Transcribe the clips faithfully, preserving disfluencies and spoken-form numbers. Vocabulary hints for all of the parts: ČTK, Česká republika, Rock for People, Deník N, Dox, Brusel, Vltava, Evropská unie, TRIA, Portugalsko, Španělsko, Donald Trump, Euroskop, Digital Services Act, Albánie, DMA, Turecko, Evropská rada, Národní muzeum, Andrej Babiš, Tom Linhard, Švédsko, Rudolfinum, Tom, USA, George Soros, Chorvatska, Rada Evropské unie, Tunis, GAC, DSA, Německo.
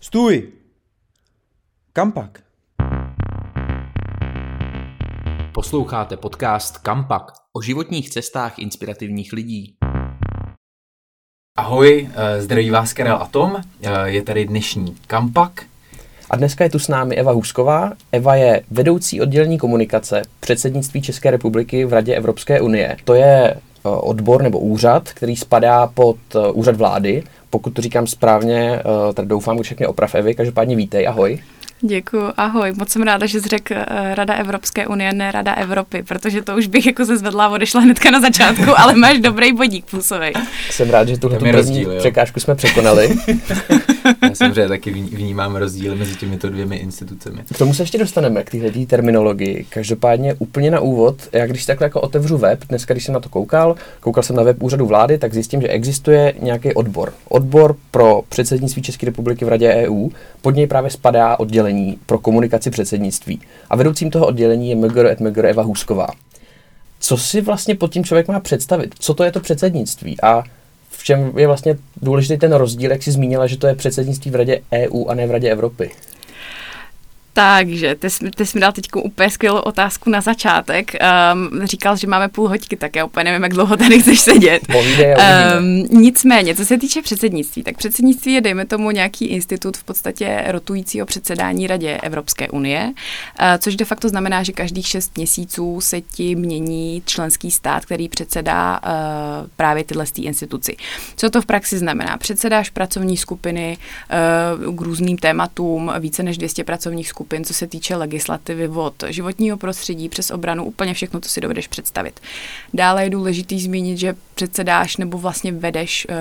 Stůj! Kampak. Posloucháte podcast Kampak o životních cestách inspirativních lidí. Ahoj, zdraví vás Karel a Tom, je tady dnešní Kampak. A dneska je tu s námi Eva Husková. Eva je vedoucí oddělení komunikace předsednictví České republiky v Radě Evropské unie. To je odbor nebo úřad, který spadá pod úřad vlády. Pokud to říkám správně, tak doufám, že všechny oprav, Evi. Každopádně vítej, ahoj. Děkuju, ahoj. Moc jsem ráda, že jsi řekl Rada Evropské unie, ne Rada Evropy, protože to už bych jako se zvedla a odešla hnedka na začátku, ale máš dobrý bodík plusovej. Jsem rád, že tuhle tu první překážku jsme překonali. Já samozřejmě taky vnímám rozdíly mezi těmito dvěmi institucemi. K tomu se ještě dostaneme, k této terminologii. Každopádně úplně na úvod, já když si takhle jako otevřu web, dneska když jsem na to koukal, koukal jsem na web úřadu vlády, tak zjistím, že existuje nějaký odbor. Odbor pro předsednictví České republiky v Radě E U, pod něj právě spadá oddělení pro komunikaci předsednictví. A vedoucím toho oddělení je mgr. et mgr. Eva Husková. Co si vlastně pod tím člověk má představit? Co to je to předsednictví? A v čem je vlastně důležitý ten rozdíl, jak jsi zmínila, že to je předsednictví v Radě E U a ne v Radě Evropy? Takže, ty jsi, ty jsi mi dal teď úplně skvělou otázku na začátek. Um, říkal, že máme půl hoďky, tak já úplně nevím, jak dlouho tady chceš sedět. Um, nicméně, co se týče předsednictví, tak předsednictví je, dejme tomu, nějaký institut v podstatě rotujícího předsedání Radě Evropské unie, uh, což de facto znamená, že každých šest měsíců se ti mění členský stát, který předsedá uh, právě tyhle instituci. Co to v praxi znamená? Předsedáš pracovní skupiny uh, k různým tématům, více než dvě stě pracovních skupin, co se týče legislativy od životního prostředí přes obranu, úplně všechno, co si dovedeš představit. Dále je důležitý zmínit, že předsedáš nebo vlastně vedeš uh,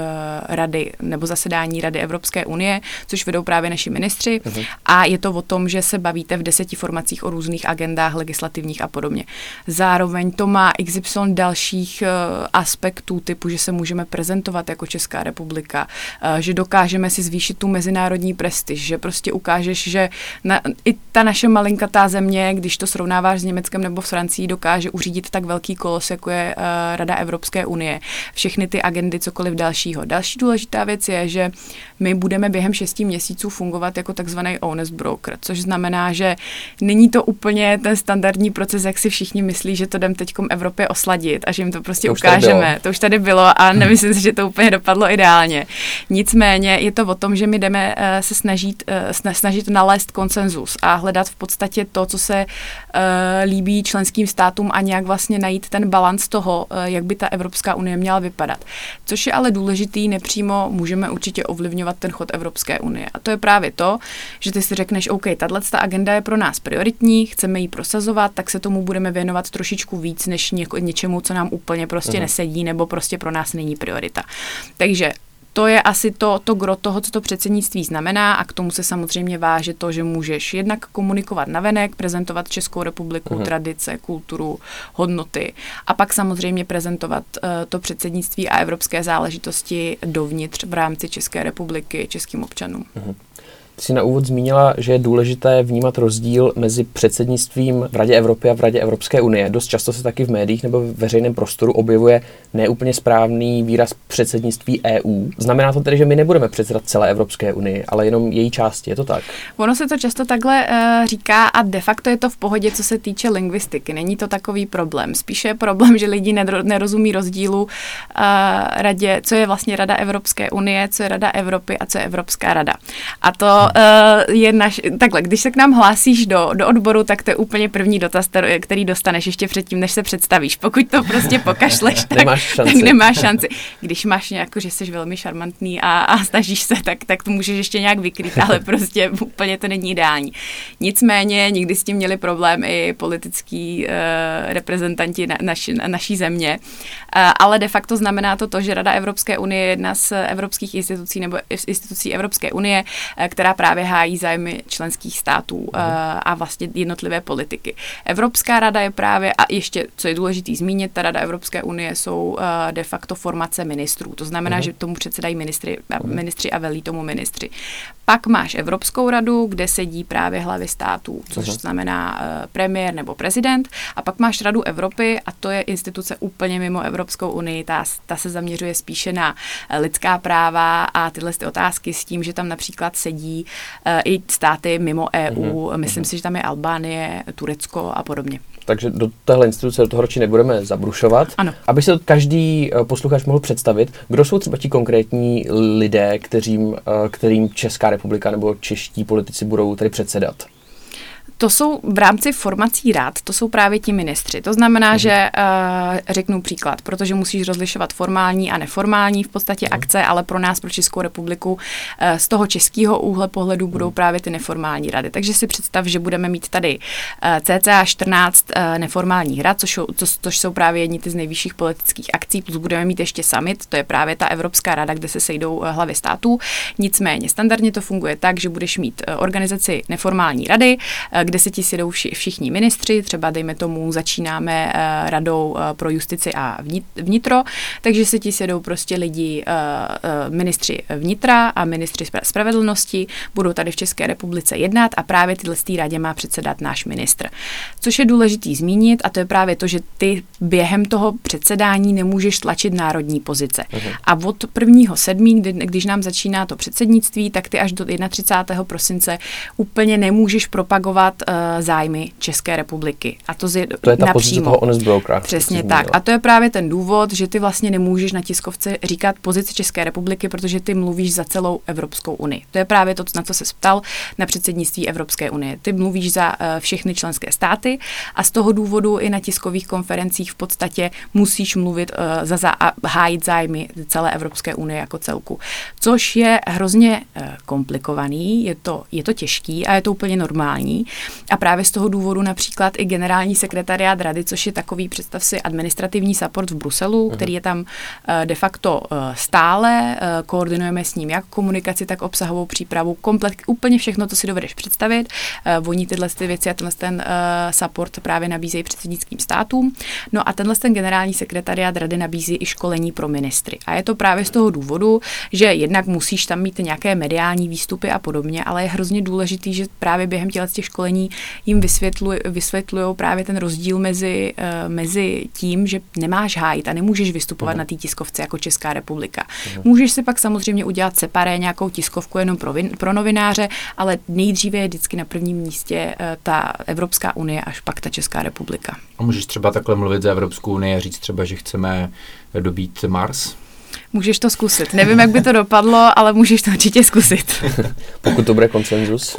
rady nebo zasedání Rady Evropské unie, což vedou právě naši ministři. Uh-huh. A je to o tom, že se bavíte v deseti formacích o různých agendách legislativních a podobně. Zároveň to má iks ypsilon dalších uh, aspektů typu, že se můžeme prezentovat jako Česká republika, uh, že dokážeme si zvýšit tu mezinárodní prestiž, že prostě ukážeš, že na, i ta naše malinkatá země, když to srovnáváš s Německem nebo s Francií, dokáže uřídit tak velký kolos, jako je uh, Rada Evropské unie. Všechny ty agendy, cokoliv dalšího. Další důležitá věc je, že my budeme během šesti měsíců fungovat jako takzvaný honest broker, což znamená, že není to úplně ten standardní proces, jak si všichni myslí, že to jdem teďkom Evropě osladit a že jim to prostě to ukážeme. To už tady bylo a nemyslím si, že to úplně dopadlo ideálně. Nicméně je to o tom, že my jdeme uh, se snažit, uh, snažit nalézt konsenzus a hledat v podstatě to, co se uh, líbí členským státům a nějak vlastně najít ten balans toho, uh, jak by ta Evropská unie měla vypadat. Což je ale důležitý, nepřímo můžeme určitě ovlivňovat ten chod Evropské unie. A to je právě to, že ty si řekneš, OK, tato agenda je pro nás prioritní, chceme ji prosazovat, tak se tomu budeme věnovat trošičku víc, než něko, něčemu, co nám úplně prostě mhm. nesedí, nebo prostě pro nás není priorita. Takže to je asi to, to gro toho, co to předsednictví znamená a k tomu se samozřejmě váže to, že můžeš jednak komunikovat navenek, prezentovat Českou republiku, uhum. tradice, kulturu, hodnoty a pak samozřejmě prezentovat uh, to předsednictví a evropské záležitosti dovnitř v rámci České republiky českým občanům. Uhum. Ty jsi na úvod zmínila, že je důležité vnímat rozdíl mezi předsednictvím v Radě Evropy a v Radě Evropské unie. Dost často se taky v médiích nebo v veřejném prostoru objevuje neúplně správný výraz předsednictví E U. Znamená to tedy, že my nebudeme předsedat celé Evropské unii, ale jenom její části. Je to tak? Ono se to často takhle uh, říká a de facto je to v pohodě, co se týče lingvistiky. Není to takový problém. Spíše je problém, že lidi nerozumí rozdílu uh, radě, co je vlastně Rada Evropské unie, co je Rada Evropy a co je Evropská rada. A to je naš, takhle, když se k nám hlásíš do, do odboru, tak to je úplně první dotaz, který dostaneš ještě předtím, než se představíš. Pokud to prostě pokašleš, tak nemáš šanci. Tak nemáš šanci. Když máš nějakou, že jsi velmi šarmantný a, a snažíš se, tak, tak to můžeš ještě nějak vykrýt, ale prostě úplně to není ideální. Nicméně nikdy s tím měli problém i politický uh, reprezentanti na, naši, na, naší země, uh, ale de facto znamená to to, že Rada Evropské unie je jedna z evropských institucí nebo institucí Evropské unie, uh, která právě hájí zájmy členských států uh, a vlastně jednotlivé politiky. Evropská rada je právě, a ještě, co je důležitý zmínit, ta Rada Evropské unie jsou uh, de facto formace ministrů. To znamená, uh-huh. že tomu předsedají ministři, uh-huh. ministři a velí tomu ministři. Pak máš Evropskou radu, kde sedí právě hlavy států, což uh-huh. znamená uh, premiér nebo prezident. A pak máš Radu Evropy a to je instituce úplně mimo Evropskou unii. Ta, ta se zaměřuje spíše na lidská práva a tyhle otázky s tím, že tam například sedí i státy mimo E U. Mm-hmm. Myslím mm-hmm. si, že tam je Albánie, Turecko a podobně. Takže do téhle instituce, do toho ročí nebudeme zabrušovat. Ano. Aby se to každý posluchač mohl představit, kdo jsou třeba ti konkrétní lidé, kterým, kterým Česká republika nebo čeští politici budou tady předsedat? To jsou v rámci formací rád, to jsou právě ti ministři. To znamená, mm. že uh, řeknu příklad, protože musíš rozlišovat formální a neformální v podstatě mm. akce, ale pro nás, pro Českou republiku, uh, z toho českého úhle pohledu mm. budou právě ty neformální rady. Takže si představ, že budeme mít tady uh, cca čtrnáct uh, neformálních rad, což, co, což jsou právě jedni ty z nejvyšších politických akcí, plus budeme mít ještě summit, to je právě ta Evropská rada, kde se sejdou uh, hlavy států. Nicméně standardně to funguje tak, že budeš mít uh, organizaci neformální rady, uh, kde se ti sedou všichni ministři, třeba dejme tomu začínáme uh, radou uh, pro justici a vnitro, takže se ti sedou prostě lidi, uh, uh, ministři vnitra a ministři spravedlnosti, budou tady v České republice jednat a právě tyhle stý radě má předsedat náš ministr. Což je důležitý zmínit a to je právě to, že ty během toho předsedání nemůžeš tlačit národní pozice. Okay. A od prvního sedmého kdy, když nám začíná to předsednictví, tak ty až do třicátého prvního prosince úplně nemůžeš propagovat zájmy České republiky. A to, z, to je ta napřímo. Pozice toho honest brokera. Přesně tak. Zmínila. A to je právě ten důvod, že ty vlastně nemůžeš na tiskovce říkat pozici České republiky, protože ty mluvíš za celou Evropskou unii. To je právě to, na co se ptal na předsednictví Evropské unie. Ty mluvíš za uh, všechny členské státy a z toho důvodu i na tiskových konferencích v podstatě musíš mluvit uh, za, za a hájit zájmy celé Evropské unie jako celku. Což je hrozně uh, komplikovaný, je to, je to těžký a je to úplně normální. A právě z toho důvodu například i generální sekretariát rady, což je takový, představ si, administrativní support v Bruselu, který je tam de facto stále, koordinujeme s ním jak komunikaci, tak obsahovou přípravu, komplet, úplně všechno, co si dovedeš představit. Oni tyhle ty věci a tenhle ten support právě nabízejí předsednickým státům. No a tenhle ten generální sekretariát rady nabízí i školení pro ministry. A je to právě z toho důvodu, že jednak musíš tam mít nějaké mediální výstupy a podobně, ale je hrozně důležitý, že právě během těch školení jim vysvětluj, vysvětlujou právě ten rozdíl mezi, uh, mezi tím, že nemáš hájit a nemůžeš vystupovat uh-huh. na té tiskovce jako Česká republika. Uh-huh. Můžeš si pak samozřejmě udělat separé nějakou tiskovku jenom pro, vin, pro novináře, ale nejdříve je vždycky na prvním místě uh, ta Evropská unie, až pak ta Česká republika. A můžeš třeba takhle mluvit za Evropskou unii a říct třeba, že chceme dobít Mars? Můžeš to zkusit. Nevím, jak by to dopadlo, ale můžeš to určitě zkusit. Pokud to bude konsenzus?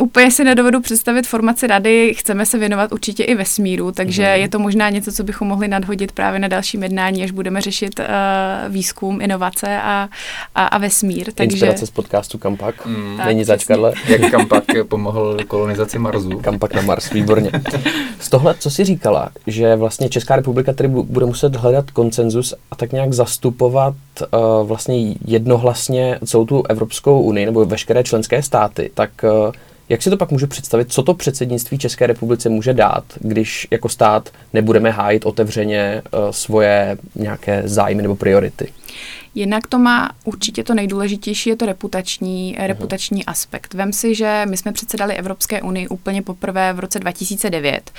Úplně si nedovedu představit formaci rady. Chceme se věnovat určitě i vesmíru, takže mm. je to možná něco, co bychom mohli nadhodit právě na dalším jednání, až budeme řešit uh, výzkum, inovace a, a, a vesmír. Takže... Inspirace z podcastu Kampak. Mm. Není začkadle. Jak Kampak pomohl kolonizaci Marsu. Kampak na Mars, výborně. Z tohle, co jsi říkala, že vlastně Česká republika tady bude muset hledat konsenzus a tak nějak zastupovat vlastně jednohlasně celou tu Evropskou unii nebo veškeré členské státy, tak jak si to pak můžu představit, co to předsednictví České republice může dát, když jako stát nebudeme hájit otevřeně svoje nějaké zájmy nebo priority? Jinak to má určitě to nejdůležitější, je to reputační, reputační aspekt. Vem si, že my jsme předsedali Evropské unii úplně poprvé v roce dva tisíce devět.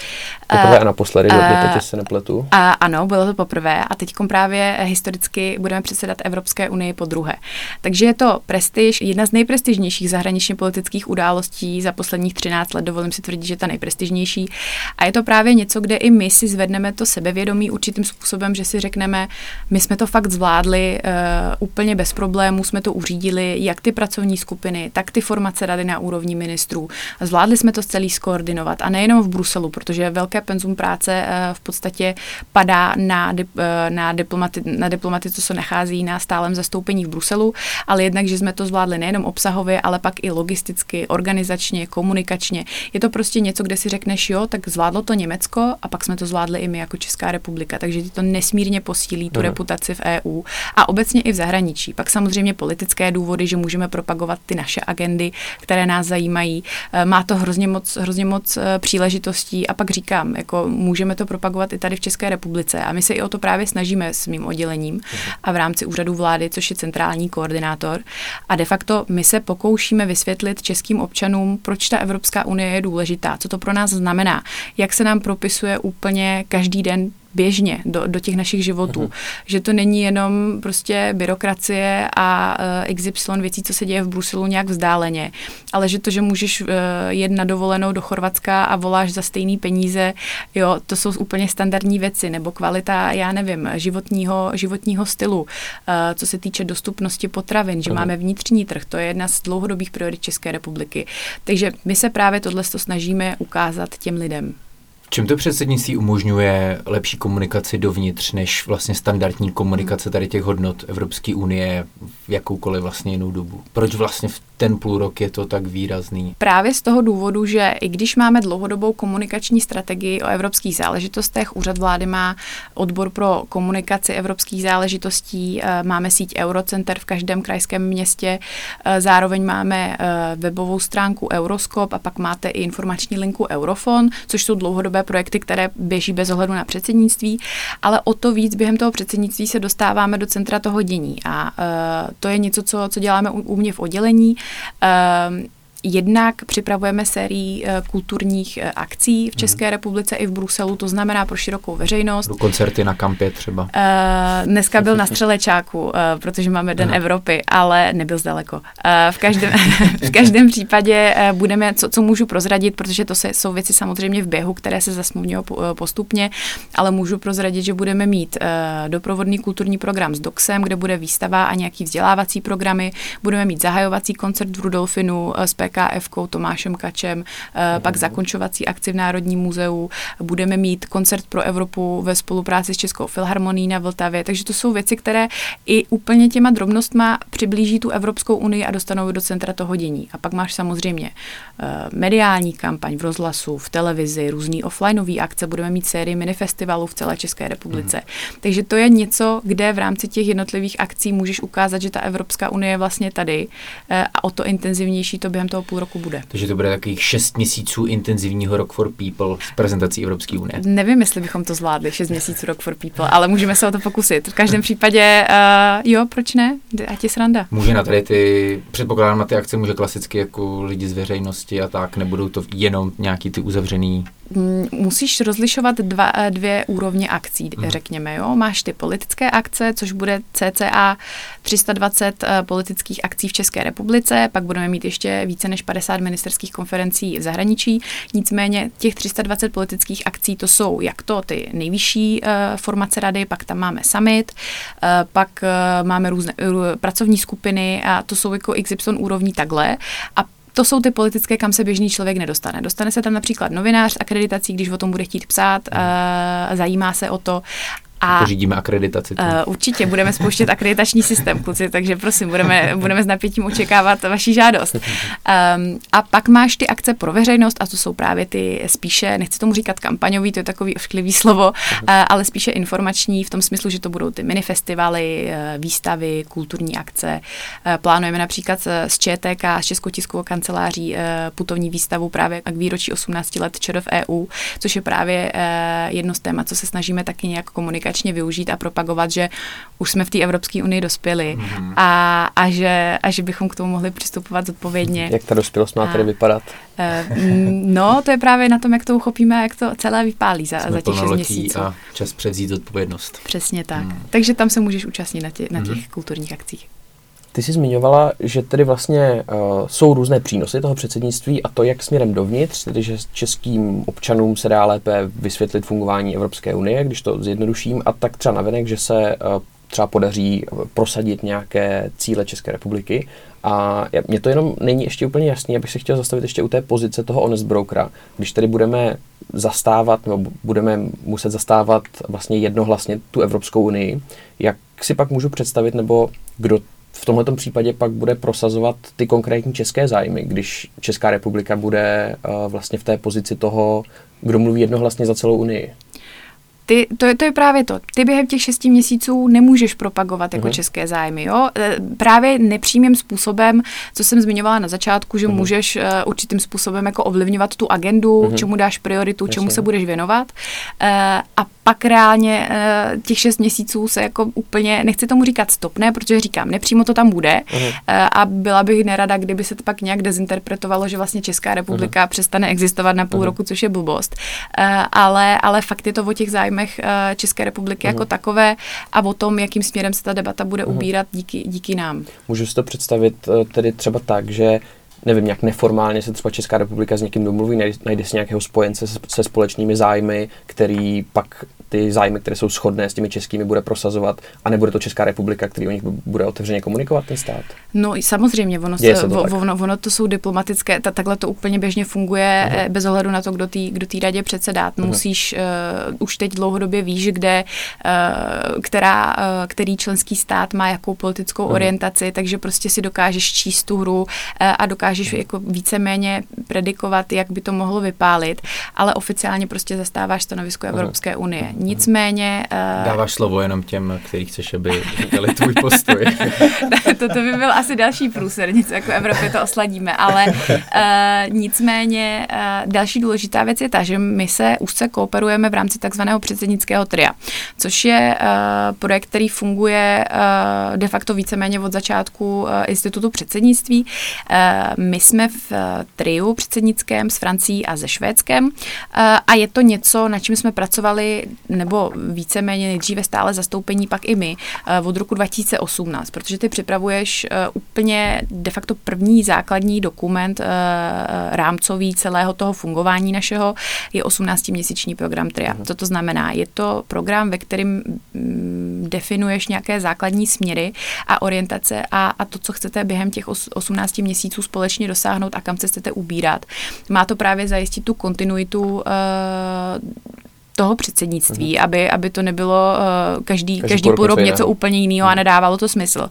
Poprvé a naposledy, uh, teď se nepletu. A, ano, bylo to poprvé a teďkom právě historicky budeme předsedat Evropské unii po druhé. Takže je to prestiž, jedna z nejprestižnějších zahraničně politických událostí za posledních třináct let, dovolím si tvrdit, že ta nejprestižnější. A je to právě něco, kde i my si zvedneme to sebevědomí určitým způsobem, že si řekneme, my jsme to fakt zvládli, Uh, úplně bez problémů jsme to uřídili, jak ty pracovní skupiny, tak ty formace rady na úrovni ministrů. Zvládli jsme to celý skoordinovat a nejenom v Bruselu, protože velké penzum práce uh, v podstatě padá na, dip, uh, na, diplomati, na diplomaty, co se nachází na stálem zastoupení v Bruselu, ale jednak, že jsme to zvládli nejenom obsahově, ale pak i logisticky, organizačně, komunikačně. Je to prostě něco, kde si řekneš, jo, tak zvládlo to Německo a pak jsme to zvládli i my jako Česká republika, takže to nesmírně posílí tu hmm. reputaci v E U a obecně i v zahraničí. Pak samozřejmě politické důvody, že můžeme propagovat ty naše agendy, které nás zajímají. Má to hrozně moc, hrozně moc příležitostí a pak říkám, jako můžeme to propagovat i tady v České republice a my se i o to právě snažíme s mým oddělením a v rámci úřadu vlády, což je centrální koordinátor a de facto my se pokoušíme vysvětlit českým občanům, proč ta Evropská unie je důležitá, co to pro nás znamená, jak se nám propisuje úplně každý den běžně do, do těch našich životů. Aha. Že to není jenom prostě byrokracie a uh, iks ypsilon věcí, co se děje v Bruselu nějak vzdáleně, ale že to, že můžeš uh, jet na dovolenou do Chorvatska a voláš za stejný peníze, jo, to jsou úplně standardní věci, nebo kvalita, já nevím, životního, životního stylu, uh, co se týče dostupnosti potravin, že Aha. máme vnitřní trh, to je jedna z dlouhodobých priorit České republiky. Takže my se právě tohle snažíme ukázat těm lidem. Čím to předsednictví umožňuje lepší komunikaci dovnitř, než vlastně standardní komunikace tady těch hodnot Evropské unie v jakoukoliv vlastně jinou dobu? Proč vlastně v ten půl rok je to tak výrazný? Právě z toho důvodu, že i když máme dlouhodobou komunikační strategii o evropských záležitostech, úřad vlády má odbor pro komunikaci evropských záležitostí, máme síť Eurocenter v každém krajském městě, zároveň máme webovou stránku Euroskop a pak máte i informační linku Eurofon, což jsou dlouhodobé projekty, které běží bez ohledu na předsednictví, ale o to víc během toho předsednictví se dostáváme do centra toho dění a uh, to je něco, co, co děláme u, u mě v oddělení. Uh, Jednak připravujeme sérii kulturních akcí v České republice i v Bruselu, to znamená pro širokou veřejnost. Do koncerty na Kampě třeba. Dneska byl na Střelečáku, protože máme Den Aha. Evropy, ale nebyl zdaleko. V každém, v každém případě budeme, co, co můžu prozradit, protože to se, jsou věci samozřejmě v běhu, které se zasmluvňují postupně, ale můžu prozradit, že budeme mít doprovodný kulturní program s Doxem, kde bude výstava a nějaký vzdělávací programy. Budeme mít zahajovací koncert v Rudolfinu s Pekárek, Tomášem Kačem, pak zakončovací akci v Národním muzeu, budeme mít koncert pro Evropu ve spolupráci s Českou filharmonií na Vltavě, takže to jsou věci, které i úplně těma drobnostma přiblíží tu Evropskou unii a dostanou do centra toho dění. A pak máš samozřejmě mediální kampaň v rozhlasu, v televizi, různý offlineový akce, budeme mít sérii minifestivalů v celé České republice. Mm. Takže to je něco, kde v rámci těch jednotlivých akcí můžeš ukázat, že ta Evropská unie je vlastně tady a o to intenzivnější to během toho půl roku bude. Takže to bude takových šest měsíců intenzivního Rock for People s prezentací Evropské unie. Nevím, jestli bychom to zvládli, šest měsíců Rock for People, ale můžeme se o to pokusit. V každém případě, uh, jo, proč ne? Ať je sranda. Může na tady ty, předpokládám na ty akce, může klasicky jako lidi z veřejnosti a tak, nebudou to jenom nějaký ty uzavřený... Musíš rozlišovat dva, dvě úrovně akcí, hmm. řekněme, jo. Máš ty politické akce, což bude cca tři sta dvacet politických akcí v České republice, pak budeme mít ještě více než padesát ministerských konferencí v zahraničí. Nicméně těch tři sta dvacet politických akcí, to jsou jak to ty nejvyšší uh, formace rady, pak tam máme summit, uh, pak uh, máme různé uh, pracovní skupiny a to jsou jako iks ypsilon úrovní takhle a to jsou ty politické, kam se běžný člověk nedostane. Dostane se tam například novinář s akreditací, když o tom bude chtít psát, uh, zajímá se o to. A pořídíme akreditaci. Uh, určitě budeme spouštět akreditační systém, kluci, takže prosím, budeme, budeme s napětím očekávat vaši žádost. Um, a pak máš ty akce pro veřejnost, a to jsou právě ty spíše, nechci tomu říkat kampaňový, to je takový ošklivý slovo, uh, ale spíše informační, v tom smyslu, že to budou ty minifestivaly, uh, výstavy, kulturní akce. Uh, plánujeme například s ČTK, s Českou tiskovou kanceláří uh, putovní výstavu právě k výročí osmnáct let ČR v E U, což je právě uh, jedno z témat, co se snažíme taky nějak komunikovat, využít a propagovat, že už jsme v té Evropské unii dospěli mm. a, a, že, a že bychom k tomu mohli přistupovat zodpovědně. Jak ta dospělost má a, tedy vypadat? No, to je právě na tom, jak to uchopíme a jak to celé vypálí za, za těch šest měsíců. A čas převzít zodpovědnost. Přesně tak. Mm. Takže tam se můžeš účastnit na, tě, na těch mm. kulturních akcích. Ty jsi zmiňovala, že tedy vlastně uh, jsou různé přínosy toho předsednictví a to jak směrem dovnitř, tedy že českým občanům se dá lépe vysvětlit fungování Evropské unie, když to zjednoduším, a tak třeba navenek, že se uh, třeba podaří prosadit nějaké cíle České republiky. A mně to jenom není ještě úplně jasný, abych se chtěl zastavit ještě u té pozice toho honest brokera. Když tedy budeme zastávat, nebo budeme muset zastávat vlastně jednohlasně tu Evropskou unii, jak si pak můžu představit, nebo kdo v tomto případě pak bude prosazovat ty konkrétní české zájmy, když Česká republika bude uh, vlastně v té pozici toho, kdo mluví jednohlasně za celou unii. Ty, to, je, to je právě to. Ty během těch šesti měsíců nemůžeš propagovat jako uh-huh. české zájmy. Jo? Právě nepřímým způsobem, co jsem zmiňovala na začátku, že uh-huh. můžeš uh, určitým způsobem jako ovlivňovat tu agendu, uh-huh. čemu dáš prioritu, Jasně. čemu se budeš věnovat. Uh, a pak reálně uh, těch šest měsíců se jako úplně, nechci tomu říkat stopne, protože říkám, nepřímo to tam bude. Uh-huh. Uh, a byla bych nerada, kdyby se to pak nějak dezinterpretovalo, že vlastně Česká republika uh-huh. přestane existovat na půl uh-huh. roku, což je blbost. Uh, ale, ale fakt je to o těch zájmech programech České republiky, mm-hmm, jako takové a o tom, jakým směrem se ta debata bude mm-hmm ubírat díky, díky nám. Můžu si to představit tedy třeba tak, že nevím, nějak neformálně se třeba Česká republika s někým domluví, najde si nějakého spojence se, se společnými zájmy, který pak ty zájmy, které jsou shodné s těmi českými, bude prosazovat, a nebude to Česká republika, který o nich bude otevřeně komunikovat ten stát? No samozřejmě, ono, se, se to, v, ono, ono to jsou diplomatické, ta, takhle to úplně běžně funguje, uh-huh, bez ohledu na to, kdo té kdo radě předsedá. Uh-huh. Musíš, uh, už teď dlouhodobě víš, kde, uh, která, uh, který členský stát má jakou politickou uh-huh orientaci, takže prostě si dokážeš číst tu hru uh, a dokážeš jako víceméně predikovat, jak by to mohlo vypálit, ale oficiálně prostě zastáváš stanovisko Evropské unie. Nicméně... Uh, Dáváš slovo jenom těm, kteří chceš, aby říkali tvůj postoj. Toto by byl asi další průser, něco jako Evropě to osladíme, ale uh, nicméně uh, další důležitá věc je ta, že my se úzce kooperujeme v rámci takzvaného předsednického tria, což je uh, projekt, který funguje uh, de facto víceméně od začátku uh, institutu předsednictví. Uh, My jsme v triu předsednickém s Francií a se Švédskem a je to něco, na čem jsme pracovali, nebo víceméně nejdříve stále zastoupení, pak i my, od roku dva tisíce osmnáct, protože ty připravuješ úplně de facto první základní dokument rámcový celého toho fungování našeho, je osmnáctiměsíční program tria. Co to znamená? Je to program, ve kterém definuješ nějaké základní směry a orientace a, a to, co chcete během těch osmnácti měsíců společně dosáhnout a kam se chcete ubírat. Má to právě zajistit tu kontinuitu uh, toho předsednictví, uh-huh, aby, aby to nebylo uh, každý, každý, každý půl rok něco úplně jiného, uh-huh, a nedávalo to smysl.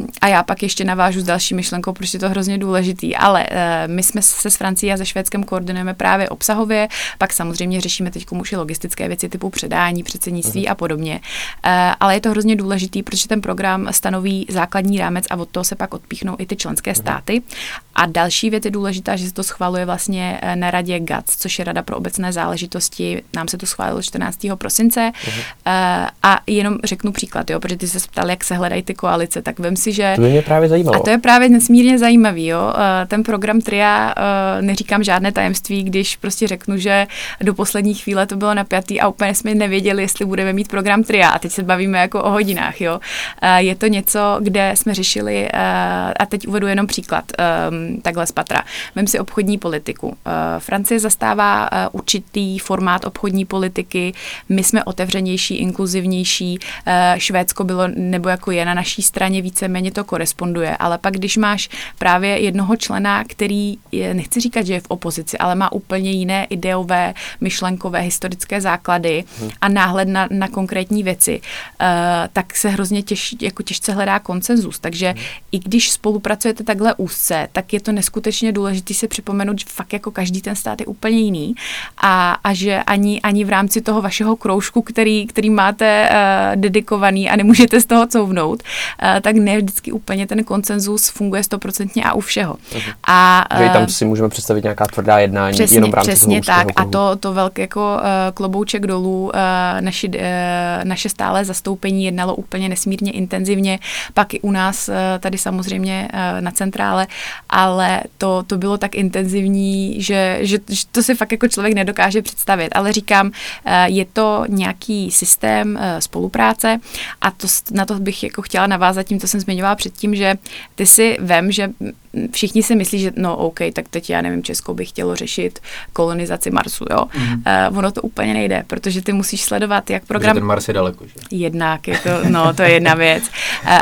Um, a já pak ještě navážu s další myšlenkou, protože je to hrozně důležitý, ale uh, my jsme se s Francií a se Švédskem koordinujeme právě obsahově, pak samozřejmě řešíme teď už i logistické věci typu předání, předsednictví, uh-huh, a podobně. Uh, ale je to hrozně důležitý, protože ten program stanoví základní rámec a od toho se pak odpíchnou i ty členské státy. Uh-huh. A další věc je důležitá, že se to schvaluje vlastně na radě G A C, což je Rada pro obecné záležitosti. Nám se to schválilo čtrnáctého prosince. Uh-huh. A jenom řeknu příklad, jo, protože ty se ptal, jak se hledají ty koalice, tak vem si, že... To mě právě zajímalo. A to je právě nesmírně zajímavý, jo. Ten program tria, neříkám žádné tajemství, když prostě řeknu, že do poslední chvíle to bylo napjatý a úplně jsme nevěděli, jestli budeme mít program tria. A teď se bavíme jako o hodinách, jo. Je to něco, kde jsme řešili, a teď uvedu jenom příklad, takhle z patra. Vem si obchodní politiku. Francie zastává určitý formát obchodní politiky, my jsme otevřenější, inkluzivnější, Švédsko bylo nebo jako je na naší straně, víceméně to koresponduje, ale pak když máš právě jednoho člena, který je, nechci říkat, že je v opozici, ale má úplně jiné ideové, myšlenkové, historické základy a náhled na, na konkrétní věci, tak se hrozně těž, jako těžce hledá konsenzus, takže i když spolupracujete takhle úzce, tak je to neskutečně důležité si připomenout, že fakt jako každý ten stát je úplně jiný a, a že ani, ani v rámci toho vašeho kroužku, který, který máte uh, dedikovaný a nemůžete z toho couvnout, uh, tak ne vždycky úplně ten konsenzus funguje stoprocentně a u všeho. Uh-huh. A, uh, že tam si můžeme představit nějaká tvrdá jednání, přesně, jenom v rámci přesně tak kruhu. A to, to velké jako uh, klobouček dolů, uh, naši, uh, naše stále zastoupení jednalo úplně nesmírně intenzivně, pak i u nás uh, tady samozřejmě uh, na centrále, ale to, to bylo tak intenzivní, že, že, že to si fakt jako člověk nedokáže představit. Ale říkám, je to nějaký systém spolupráce a to, na to bych jako chtěla navázat tím, co jsem zmiňovala předtím, že ty si vem, že všichni si myslí, že no OK, tak teď já nevím, Česko by chtělo řešit kolonizaci Marsu, jo. Mm-hmm. Uh, ono to úplně nejde, protože ty musíš sledovat, jak program... Protože ten Mars je daleko, že? Jednak, je to, no to je jedna věc. Uh,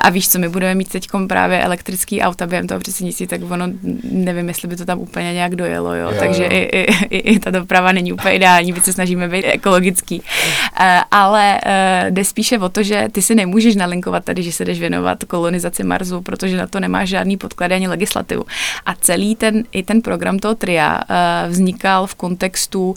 a víš co, my budeme mít teďkom právě elektrický auta během toho předsednictví, tak ono, nevím, jestli by to tam úplně nějak dojelo, jo. Jo, takže jo. I, i, i, i ta doprava není úplně ideální, my se snažíme být ekologický. Uh, ale uh, jde spíše o to, že ty si nemůžeš nalinkovat tady, že se jdeš věnovat kolonizaci Marsu, protože na to nemáš žádný podklady ani legislativu. A celý ten, i ten program toho tria uh, vznikal v kontextu uh,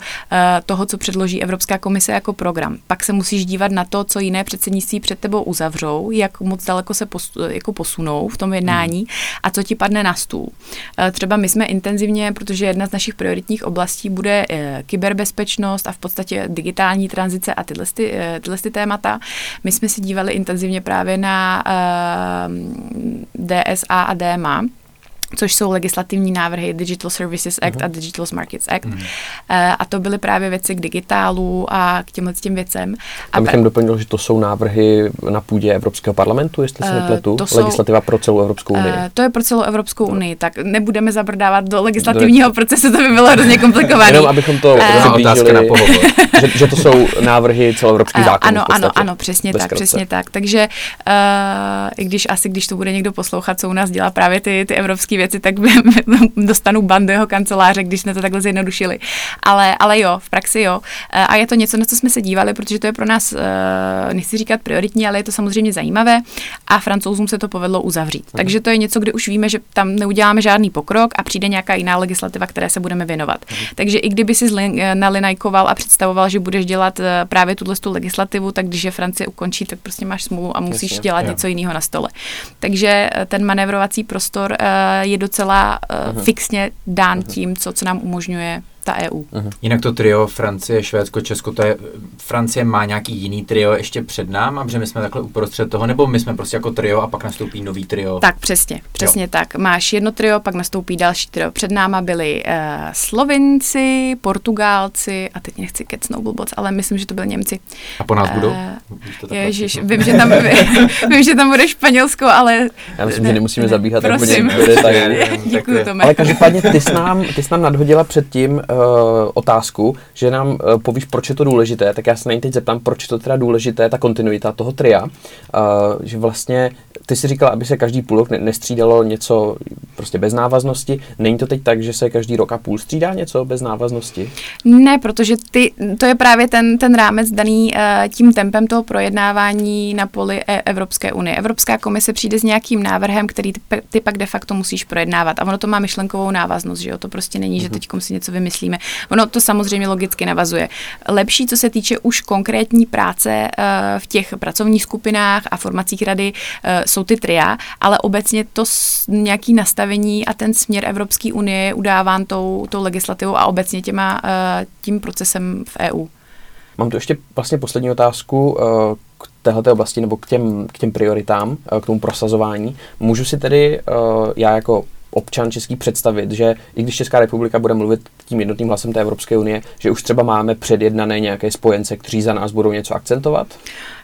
toho, co předloží Evropská komise jako program. Pak se musíš dívat na to, co jiné předsednictví před tebou uzavřou, jak moc daleko se posu, jako posunou v tom jednání a co ti padne na stůl. Uh, třeba my jsme intenzivně, protože jedna z našich prioritních oblastí bude uh, kyberbezpečnost a v podstatě digitální tranzice a tyhle, uh, tyhle témata. My jsme si dívali intenzivně právě na uh, D S A a D M A, což jsou legislativní návrhy Digital Services Act uh-huh. a Digital Markets Act. Uh-huh. Uh, a to byly právě věci k digitálu a k těmhle těm věcem. A bych jsem doplnil, že to jsou návrhy na půdě Evropského parlamentu, jestli se nepletu, uh, legislativa pro celou Evropskou unii. Uh, to je pro celou Evropskou no. unii, tak nebudeme zabrdávat do legislativního do... procesu, to by bylo hrozně komplikované. Jenom abychom to rozbíjili, uh, že, že to jsou návrhy celoevropských uh, zákonů. Ano, ano, ano, přesně tak, přesně tak. Takže uh, i když asi, když to bude někdo poslouchat, co u nás dělá právě ty, ty evropské věci, tak dostanu ban do jeho kanceláře, když jsme to takhle zjednodušili. Ale, ale jo, v praxi jo. A je to něco, na co jsme se dívali, protože to je pro nás, nechci říkat prioritní, ale je to samozřejmě zajímavé a Francouzům se to povedlo uzavřít. Aha. Takže to je něco, kde už víme, že tam neuděláme žádný pokrok a přijde nějaká jiná legislativa, které se budeme věnovat. Aha. Takže i kdyby si nalinajkoval a představoval, že budeš dělat právě tuhletu legislativu, tak když je Francie ukončí, tak prostě máš smůlu a musíš Jasně, dělat jo. něco jiného na stole. Takže ten manévrovací prostor je docela uh, fixně dán Aha. tím, co, co nám umožňuje ta E U. Aha. Jinak to trio Francie, Švédsko, Česko, to je, Francie má nějaký jiný trio ještě před náma, protože my jsme takhle uprostřed toho, nebo my jsme prostě jako trio a pak nastoupí nový trio? Tak přesně, přesně jo. tak. Máš jedno trio, pak nastoupí další trio. Před náma byli uh, Slovinci, Portugálci a teď nechci kecnout blboc, ale myslím, že to byli Němci. A po nás uh, budou? Ježiš, vím, že tam, vím, že tam bude Španělsko, ale... Já myslím, že nemusíme zabíhat. Prosím. Děkuji, Tome. Ale každopádně ty jsi nám, ty jsi nám nadhodila předtím Uh, otázku, že nám uh, povíš, proč je to důležité, tak já se na ní teď zeptám, proč je to teda důležité, ta kontinuita toho tria, uh, že vlastně ty jsi říkala, aby se každý půl rok ne- nestřídalo něco prostě bez návaznosti. Není to teď tak, že se každý rok a půl střídá něco bez návaznosti? Ne, protože ty, to je právě ten, ten rámec daný uh, tím tempem toho projednávání na poli e- Evropské unie. Evropská komise přijde s nějakým návrhem, který ty, ty pak de facto musíš projednávat. A ono to má myšlenkovou návaznost, že jo? To prostě není, mm-hmm. že teďkom si něco vymyslí. Ono to samozřejmě logicky navazuje. Lepší, co se týče už konkrétní práce v těch pracovních skupinách a formacích rady, jsou ty tria, ale obecně to nějaký nastavení a ten směr Evropské unie je udáván tou, tou legislativou a obecně těma, tím procesem v E U. Mám tu ještě vlastně poslední otázku k téhleté oblasti nebo k těm, k těm prioritám, k tomu prosazování. Můžu si tedy já jako občan český představit, že i když Česká republika bude mluvit tím jednotným hlasem té Evropské unie, že už třeba máme předjednané nějaké spojence, kteří za nás budou něco akcentovat?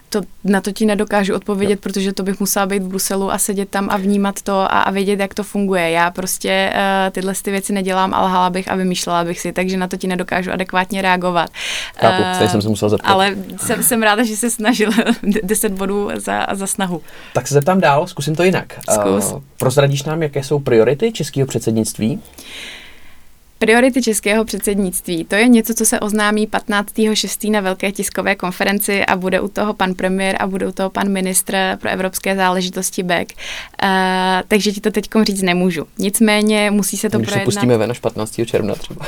To, na to ti nedokážu odpovědět, no. protože to bych musela být v Bruselu a sedět tam a vnímat to a, a vědět, jak to funguje. Já prostě uh, tyhle ty věci nedělám a lhala bych a vymýšlela bych si, takže na to ti nedokážu adekvátně reagovat. Chápu, uh, stejně jsem se musela zeptat. Ale jsem, jsem ráda, že se snažil deset bodů za, za snahu. Tak se zeptám dál, zkusím to jinak. Zkus. Uh, prozradíš nám, jaké jsou priority českého předsednictví? Priority českého předsednictví. To je něco, co se oznámí patnáctého šestého na velké tiskové konferenci a bude u toho pan premiér a bude u toho pan ministr pro evropské záležitosti Bek. Uh, takže ti to teďkom říct nemůžu. Nicméně musí se to když projednat... Když se pustíme ven až patnáctého června třeba.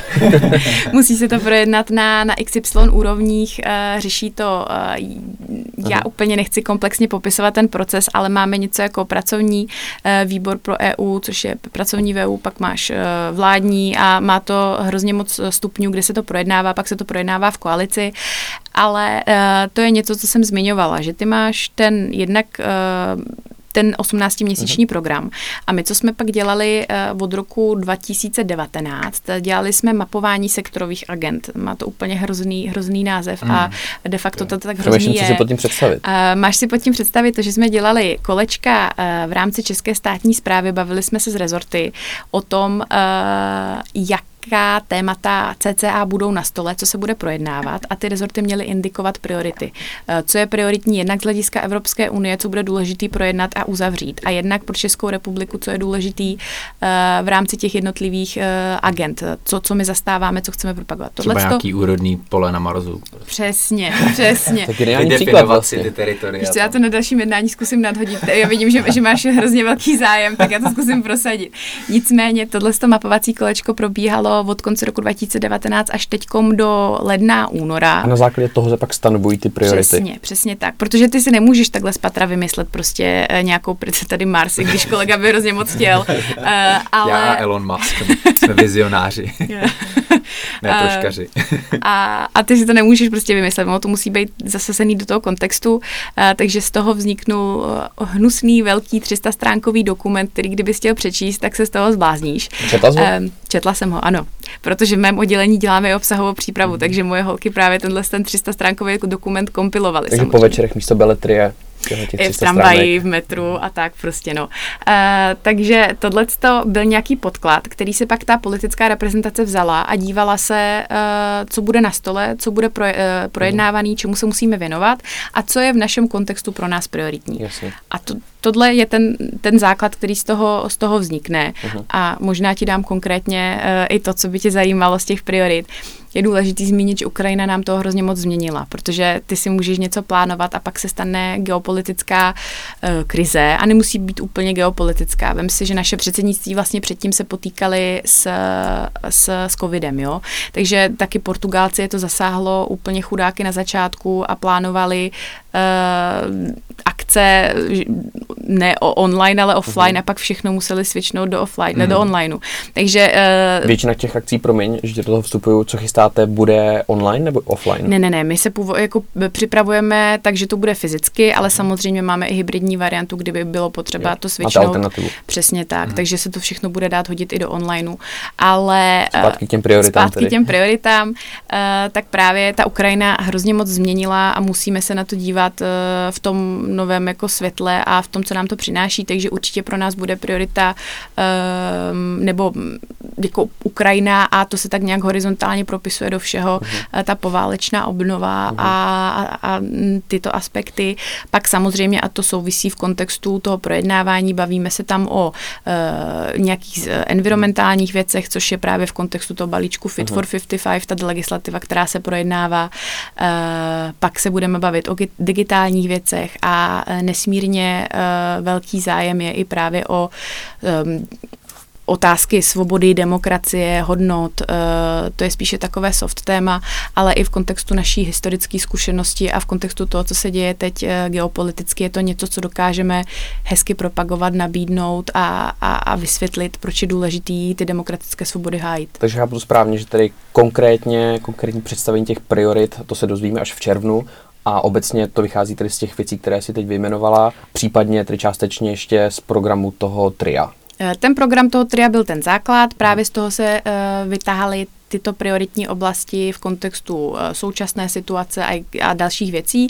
Musí se to projednat na, na iks ypsilon úrovních. Uh, řeší to... Uh, já Aha. úplně nechci komplexně popisovat ten proces, ale máme něco jako pracovní uh, výbor pro E U, což je pracovní E U, pak máš uh, vládní a má to hrozně moc stupňů, kde se to projednává, pak se to projednává v koalici, ale uh, to je něco, co jsem zmiňovala, že ty máš ten jednak uh, ten osmnáctiměsíční uh-huh. program. A my, co jsme pak dělali uh, od roku dva tisíce devatenáct, dělali jsme mapování sektorových agent. Má to úplně hrozný, hrozný název mm. a de facto to, to tak hrozný Přemýšlím, je. Co si pod tím představit. Uh, máš si pod tím představit to, že jsme dělali kolečka uh, v rámci České státní správy, bavili jsme se s rezorty o tom, uh, jak jaká témata cca budou na stole, co se bude projednávat a ty rezorty měly indikovat priority. Co je prioritní jednak z hlediska Evropské unie, co bude důležitý projednat a uzavřít a jednak pro Českou republiku, co je důležitý v rámci těch jednotlivých agent, co, co my zastáváme, co chceme propagovat. Třeba tohleto... nějaký úrodný pole na Marsu. Přesně, přesně. Tak ideální příklad vlastně. Ty teritoria. Ještě já to na dalším jednání zkusím nadhodit. Já vidím, že, že máš hrozně velký zájem, tak já to zkusím prosadit. Nicméně tohle mapovací kolečko probíhalo od konce roku dva tisíce devatenáct až teďkom do ledna, února. A na základě toho se pak stanovují ty priority. Přesně, přesně tak, protože ty si nemůžeš takhle z patra vymyslet prostě nějakou price tady Marsi, když kolega by hrozně moc chtěl. Uh, ale... Já a Elon Musk jsme vizionáři. Ne, troškaři. a, a ty si to nemůžeš prostě vymyslet, ono to musí být zasazený do toho kontextu, a, takže z toho vzniknul hnusný, velký třistastránkový dokument, který kdyby chtěl přečíst, tak se z toho zblázníš. Četla jsi ho? Četla jsem ho, ano. Protože v mém oddělení děláme i obsahovou přípravu, mm. takže moje holky právě tenhle ten třistastránkový dokument kompilovaly. Takže samozřejmě po večerech místo beletrie. V tramvaji, v metru a tak prostě, no. Uh, takže tohleto byl nějaký podklad, který si pak ta politická reprezentace vzala a dívala se, uh, co bude na stole, co bude proje, uh, projednávaný, čemu se musíme věnovat a co je v našem kontextu pro nás prioritní. Jasně. A to, tohle je ten, ten základ, který z toho, z toho vznikne. Aha. A možná ti dám konkrétně uh, i to, co by tě zajímalo z těch priorit. Je důležitý zmínit, že Ukrajina nám toho hrozně moc změnila, protože ty si můžeš něco plánovat a pak se stane geopolitická uh, krize a nemusí být úplně geopolitická. Vem si, že naše předsednictví vlastně předtím se potýkali s, s, s covidem, jo. Takže taky Portugalci je to zasáhlo úplně chudáky na začátku a plánovali uh, akce ne online, ale offline, uh-huh. a pak všechno museli switchnout do offline, uh-huh. ne do online. Takže uh, většina těch akcí, promiň, že do toho vstupuju, co chystá bude online nebo offline? Ne, ne, ne, my se půvo, jako připravujeme tak, že to bude fyzicky, ale samozřejmě máme i hybridní variantu, kdyby bylo potřeba jo. to switchnout. A alternativu. Přesně tak, mhm. takže se to všechno bude dát hodit i do onlineu, ale zpátky k těm prioritám. Zpátky k těm prioritám, uh, tak právě ta Ukrajina hrozně moc změnila a musíme se na to dívat uh, v tom novém jako světle a v tom, co nám to přináší, takže určitě pro nás bude priorita uh, nebo jako Ukrajina a to se tak nějak horizontálně pro do všeho, uh-huh. ta poválečná obnova uh-huh. a, a, a tyto aspekty. Pak samozřejmě, a to souvisí v kontextu toho projednávání, bavíme se tam o e, nějakých environmentálních věcech, což je právě v kontextu toho balíčku Fit uh-huh. for padesát pět, ta legislativa, která se projednává. E, pak se budeme bavit o digitálních věcech a nesmírně e, velký zájem je i právě o e, otázky svobody, demokracie, hodnot, to je spíše takové soft téma, ale i v kontextu naší historické zkušenosti a v kontextu toho, co se děje teď geopoliticky, je to něco, co dokážeme hezky propagovat, nabídnout a, a, a vysvětlit, proč je důležitý ty demokratické svobody hájit. Takže chápu správně, že tady konkrétně, konkrétní představení těch priorit, to se dozvíme až v červnu, a obecně to vychází tedy z těch věcí, které si teď vyjmenovala, případně tedy částečně ještě z programu toho TRIA. Ten program toho TRIA byl ten základ, právě z toho se uh, vytáhaly tyto prioritní oblasti v kontextu uh, současné situace a, a dalších věcí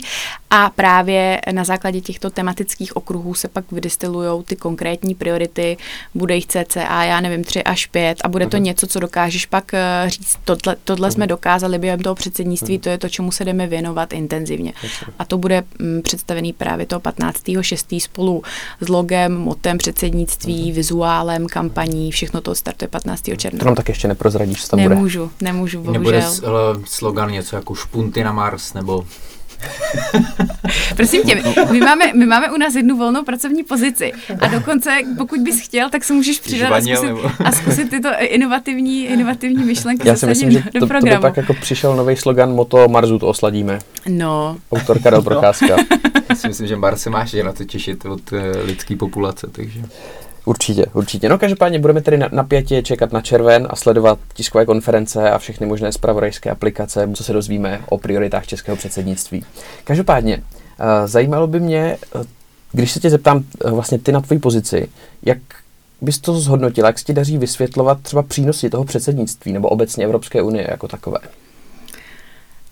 a právě na základě těchto tematických okruhů se pak vydistilujou ty konkrétní priority, bude jich cca, já nevím, tři až pět a bude to uh-huh. něco, co dokážeš pak uh, říct, tohle, tohle uh-huh. jsme dokázali během toho předsednictví, uh-huh. to je to, čemu se jdeme věnovat intenzivně. Uh-huh. A to bude m, představený právě toho patnáctého šestého spolu s logem, motem předsednictví, uh-huh. vizuálem, kampaní, všechno to startuje patnáctého června. To nám tak ještě neprozradíš, co tam bude. Nemůžu, nemůžu, bohužel. Nebude slogan něco jako špunty na Mars, nebo... Prosím tě, my máme, my máme u nás jednu volnou pracovní pozici a dokonce, pokud bys chtěl, tak se můžeš přidat a zkusit, a zkusit tyto inovativní, inovativní myšlenky. Já si myslím, že to, to by pak jako přišel nový slogan moto Marsu to osladíme. No. Autor Karel Procházka. No. Já si myslím, že Mars se máš na to těšit od uh, lidské populace, takže... Určitě, určitě. No každopádně budeme tedy napětě čekat na červen a sledovat tiskové konference a všechny možné zpravodajské aplikace, co se dozvíme o prioritách českého předsednictví. Každopádně, zajímalo by mě, když se tě zeptám vlastně ty na tvoji pozici, jak bys to zhodnotila, jak se ti daří vysvětlovat třeba přínosy toho předsednictví nebo obecně Evropské unie jako takové?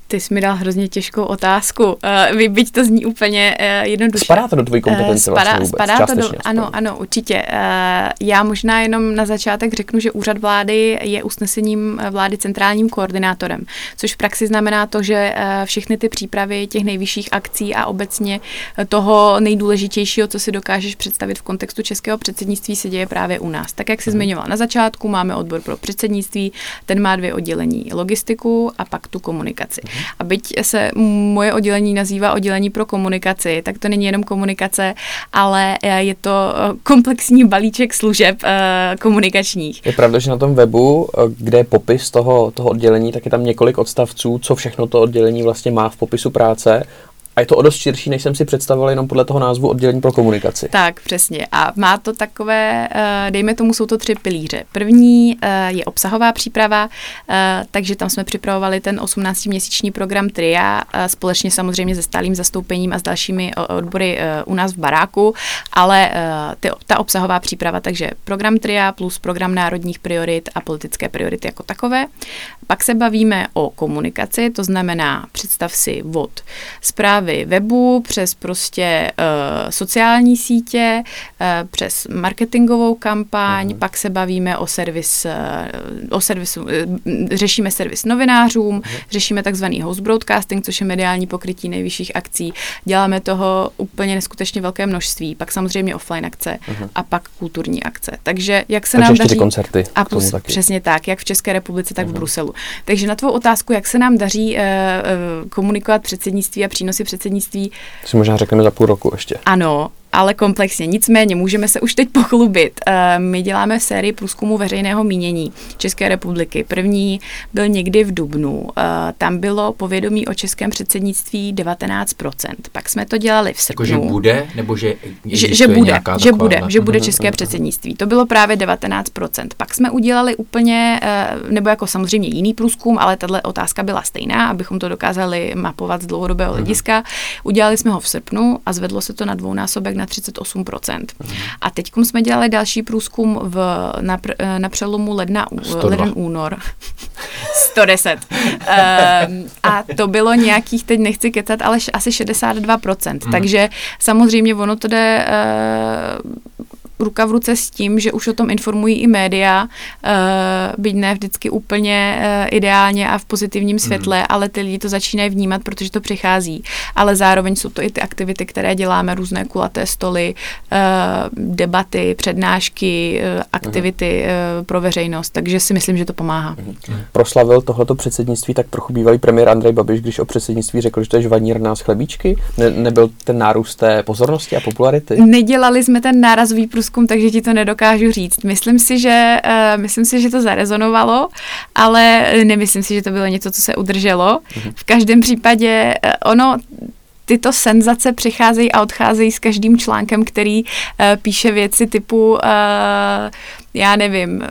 Ty jsi mi dal hrozně těžkou otázku. Uh, byť to zní úplně uh, jednoduše. Spadá to do tvojí kompetence uh, spadá, vlastně vůbec? Spadá to do, ano, ano, určitě. Uh, já možná jenom na začátek řeknu, že úřad vlády je usnesením vlády centrálním koordinátorem, což v praxi znamená to, že uh, všechny ty přípravy těch nejvyšších akcí a obecně toho nejdůležitějšího, co si dokážeš představit v kontextu českého předsednictví, se děje právě u nás. Tak jak jsi zmiňoval na začátku, máme odbor pro předsednictví, ten má dvě oddělení, logistiku a pak tu komunikaci. A byť se moje oddělení nazývá oddělení pro komunikaci, tak to není jenom komunikace, ale je to komplexní balíček služeb komunikačních. Je pravda, že na tom webu, kde je popis toho, toho oddělení, tak je tam několik odstavců, co všechno to oddělení vlastně má v popisu práce. A A je to o dost širší, než jsem si představila jenom podle toho názvu oddělení pro komunikaci. Tak, přesně. A má to takové, dejme tomu, jsou to tři pilíře. První je obsahová příprava, takže tam jsme připravovali ten osmnáctiměsíční program TRIA, společně samozřejmě se stálým zastoupením a s dalšími odbory u nás v baráku, ale ty, ta obsahová příprava, takže program TRIA plus program národních priorit a politické priority jako takové. Pak se bavíme o komunikaci, to znamená, představ si od zprávy webu, přes prostě uh, sociální sítě, uh, přes marketingovou kampaň, mm. pak se bavíme o servis, uh, o servisu, uh, řešíme servis novinářům, mm. řešíme takzvaný house broadcasting, což je mediální pokrytí nejvyšších akcí, děláme toho úplně neskutečně velké množství, pak samozřejmě offline akce mm. a pak kulturní akce. Takže jak se Takže nám daří... koncerty. A plus, přesně tak, jak v České republice, tak mm. v Bruselu. Takže na tvou otázku, jak se nám daří uh, uh, komunikovat předsednictví a přínosy předsednictví. To si možná řekneme za půl roku ještě. Ano, ale komplexně. Nicméně můžeme se už teď pochlubit. My děláme sérii průzkumu veřejného mínění České republiky. První byl někdy v dubnu. Tam bylo povědomí o českém předsednictví devatenáct procent. Pak jsme to dělali v srpnu. Jako, že bude? Nebo že že, že bude, že bude, že bude české předsednictví. To bylo právě devatenáct procent. Pak jsme udělali úplně, nebo jako samozřejmě jiný průzkum, ale tahle otázka byla stejná, abychom to dokázali mapovat z dlouhodobého hlediska. Udělali jsme ho v srpnu a zvedlo se to na dvounásobek na třicet osm procent. A teď jsme dělali další průzkum v, na, pr, na přelomu ledna, leden únor. sto deset. um, a to bylo nějakých, teď nechci kecat, ale š, asi šedesát dva procent. Mm. Takže samozřejmě ono to jde... Uh, ruka v ruce s tím, že už o tom informují i média, uh, byť ne vždycky úplně uh, ideálně a v pozitivním světle, mm. ale ty lidi to začínají vnímat, protože to přichází. Ale zároveň jsou to i ty aktivity, které děláme, různé kulaté stoly, uh, debaty, přednášky, uh, aktivity uh, pro veřejnost, takže si myslím, že to pomáhá. Mm. Proslavil tohleto předsednictví tak trochu bývalý premiér Andrej Babiš, když o předsednictví řekl, že to je žvanírna z chlebíčky? Ne- nebyl ten nárůst té pozornosti a popularity? Nedělali jsme ten nárazový průzkum, takže ti to nedokážu říct. Myslím si, že, uh, myslím si, že to zarezonovalo, ale nemyslím si, že to bylo něco, co se udrželo. V každém případě uh, ono... Tyto senzace přicházejí a odcházejí s každým článkem, který uh, píše věci typu, uh, já nevím,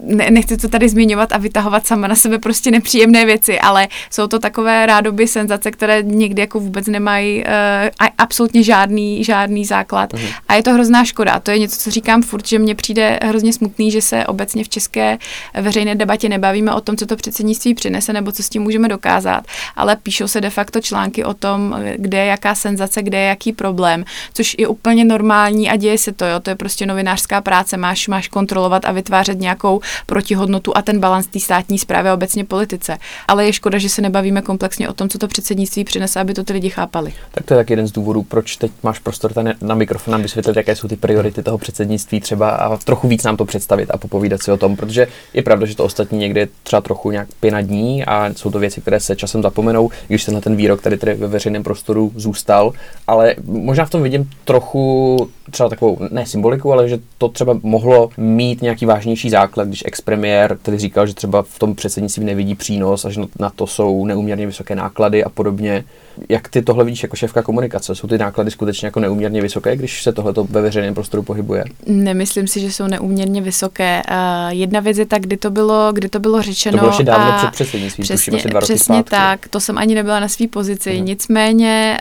ne, nechci to tady zmiňovat a vytahovat sama na sebe prostě nepříjemné věci, ale jsou to takové rádoby senzace, které někdy jako vůbec nemají uh, absolutně žádný, žádný základ. Mhm. A je to hrozná škoda. To je něco, co říkám furt, že mně přijde hrozně smutný, že se obecně v české veřejné debatě nebavíme o tom, co to předsednictví přinese nebo co s tím můžeme dokázat, ale píšou se de facto články o tom, kde je jaká senzace, kde je jaký problém, což je úplně normální a děje se to, jo, to je prostě novinářská práce, máš, máš kontrolovat a vytvářet nějakou protihodnotu a ten balans té státní správy a obecně politice. Ale je škoda, že se nebavíme komplexně o tom, co to předsednictví přinese, aby to ty lidi chápali. Tak to je tak jeden z důvodů, proč teď máš prostor tady na mikrofon nám vysvětlit, jaké jsou ty priority toho předsednictví třeba a trochu víc nám to představit a popovídat si o tom, protože je pravda, že to ostatní někde je třeba trochu nějak pinadní a jsou to věci, které se časem zapomenou, když tenhle ten výrok tady, tady ve veřejném prostoru zůstal, ale možná v tom vidím trochu třeba takovou, ne symboliku, ale že to třeba mohlo mít nějaký vážnější základ, když expremiér tedy říkal, že třeba v tom předsednictví nevidí přínos a že na to jsou neúměrně vysoké náklady a podobně. Jak ty tohle vidíš jako šéfka komunikace? Jsou ty náklady skutečně jako neúměrně vysoké, když se tohleto ve veřejném prostoru pohybuje? Nemyslím si, že jsou neúměrně vysoké. Uh, jedna věc je tak, kdy to bylo, kdy to bylo řečeno. To bylo ještě dávno před předsednictvím, tuším asi dva roky zpátky. Přesně tak, to jsem ani nebyla na své pozici. Uh-huh. Nicméně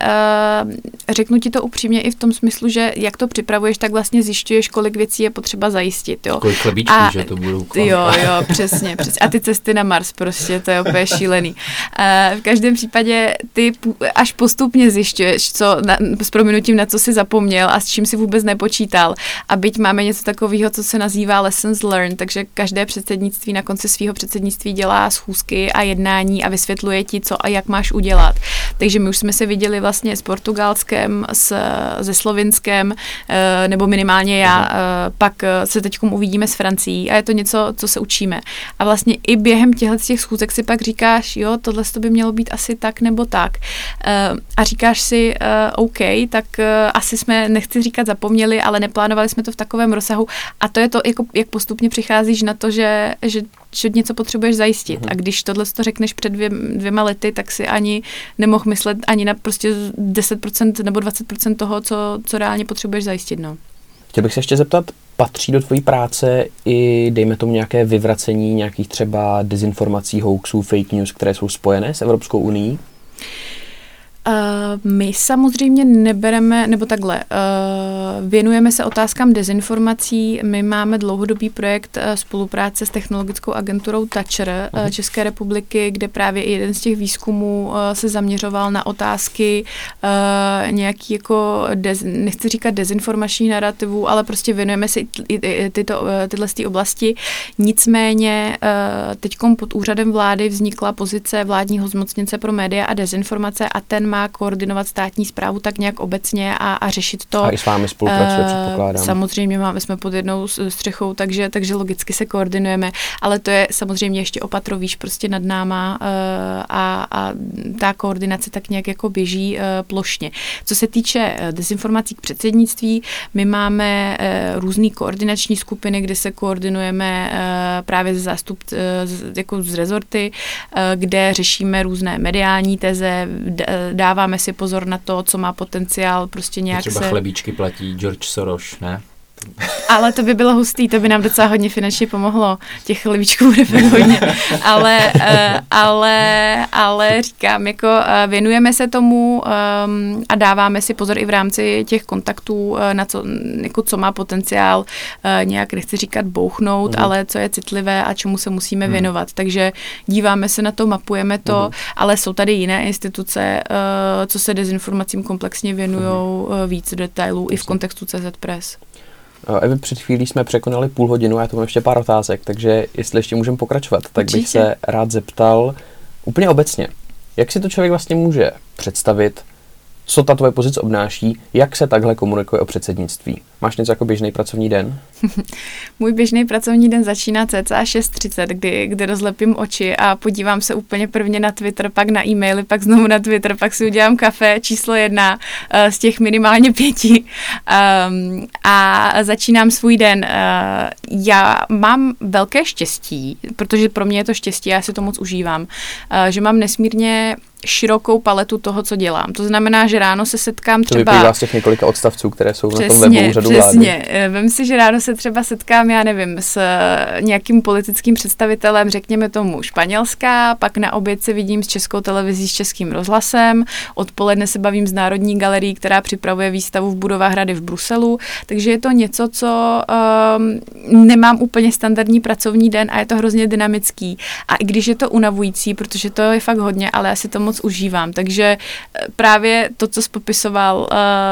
uh, řeknu ti to upřímně i v tom smyslu, že jak to připravuješ, tak vlastně zjišťuješ, kolik věcí je potřeba zajistit. Jo. Kolik chlebíčků, a, že to budou klampa. Jo, jo, přesně, přesně. A ty cesty na Mars prostě, to je opět šílený. Uh, v každém případě ty až postupně zjišťuješ, co na, s prominutím, na co jsi zapomněl a s čím si vůbec nepočítal. A byť máme něco takového, co se nazývá lessons learned, takže každé předsednictví na konci svého předsednictví dělá schůzky a jednání a vysvětluje ti, co a jak máš udělat. Takže my už jsme se viděli vlastně s Portugalskem, s, se Slovinskem, nebo minimálně já, pak se teď uvidíme s Francií a je to něco, co se učíme. A vlastně i během těchto těch schůzek si pak říkáš, jo, tohle by mělo být asi tak nebo tak. A říkáš si, OK, tak asi jsme, nechci říkat zapomněli, ale neplánovali jsme to v takovém rozsahu a to je to, jako, jak postupně přicházíš na to, že, že že něco potřebuješ zajistit. A když tohle to řekneš před dvě, dvěma lety, tak si ani nemohl myslet ani na prostě deset procent nebo dvacet procent toho, co, co reálně potřebuješ zajistit. No. Chtěl bych se ještě zeptat, patří do tvojí práce i, dejme tomu, nějaké vyvracení nějakých třeba dezinformací, hoaxů, fake news, které jsou spojené s Evropskou unií? Uh, my samozřejmě nebereme, nebo takhle, uh, věnujeme se otázkám dezinformací. My máme dlouhodobý projekt uh, spolupráce s technologickou agenturou Kačer uh, České republiky, kde právě i jeden z těch výzkumů uh, se zaměřoval na otázky uh, nějaký jako, dez, nechci říkat dezinformačních narrativů, ale prostě věnujeme se i tyto, uh, tyhle z oblasti. Nicméně uh, teďkom pod úřadem vlády vznikla pozice vládního zmocněnce pro média a dezinformace a ten má koordinovat státní správu tak nějak obecně a, a řešit to. A i s vámi spolupracuje, uh, předpokládám. Samozřejmě máme, jsme pod jednou střechou, takže, takže logicky se koordinujeme, ale to je samozřejmě ještě opatro výš prostě nad náma uh, a, a ta koordinace tak nějak jako běží uh, plošně. Co se týče dezinformací k předsednictví, my máme uh, různý koordinační skupiny, kde se koordinujeme uh, právě ze zástup, uh, z, jako z rezorty, uh, kde řešíme různé mediální teze, d- dáváme si pozor na to, co má potenciál prostě nějak třeba se... Třeba chlebíčky platí George Soros, ne? Ale to by bylo hustý, to by nám docela hodně finančně pomohlo. Těch chlebíčků bude hodně. Ale, ale, ale říkám, jako věnujeme se tomu a dáváme si pozor i v rámci těch kontaktů, na co, jako co má potenciál nějak, nechci říkat bouchnout, uhum. ale co je citlivé a čemu se musíme uhum. věnovat. Takže díváme se na to, mapujeme to, uhum. ale jsou tady jiné instituce, co se dezinformacím komplexně věnujou víc detailů i v kontextu C Z Press. Evi, před chvílí jsme překonali půl hodinu, já tu mám ještě pár otázek, takže jestli ještě můžeme pokračovat, tak Určitě. bych se rád zeptal úplně obecně, jak si to člověk vlastně může představit, co ta tvoje pozice obnáší, jak se takhle komunikuje o předsednictví? Máš něco jako běžný pracovní den? Můj běžný pracovní den začíná cca šest třicet, kdy, kdy rozlepím oči a podívám se úplně prvně na Twitter, pak na e-maily, pak znovu na Twitter, pak si udělám kafe číslo jedna uh, z těch minimálně pěti um, a začínám svůj den. Uh, já mám velké štěstí, protože pro mě je to štěstí, já si to moc užívám, uh, že mám nesmírně širokou paletu toho, co dělám. To znamená, že ráno se setkám třeba... To vyplývá z těch několika odstavců, které jsou přesně, na tom webu úřadu vlády. Přesně, vem si, že ráno se třeba setkám, já nevím, s nějakým politickým představitelem, řekněme tomu Španělská, pak na oběd se vidím s Českou televizí, s Českým rozhlasem, odpoledne se bavím s Národní galerií, která připravuje výstavu v budovách Rady v Bruselu, takže je to něco, co um, nemám úplně standardní pracovní den a je to hrozně dynamický. A i když je to unavující, protože to je fakt hodně, ale já si to moc užívám. Takže právě to, co jsi popisoval uh,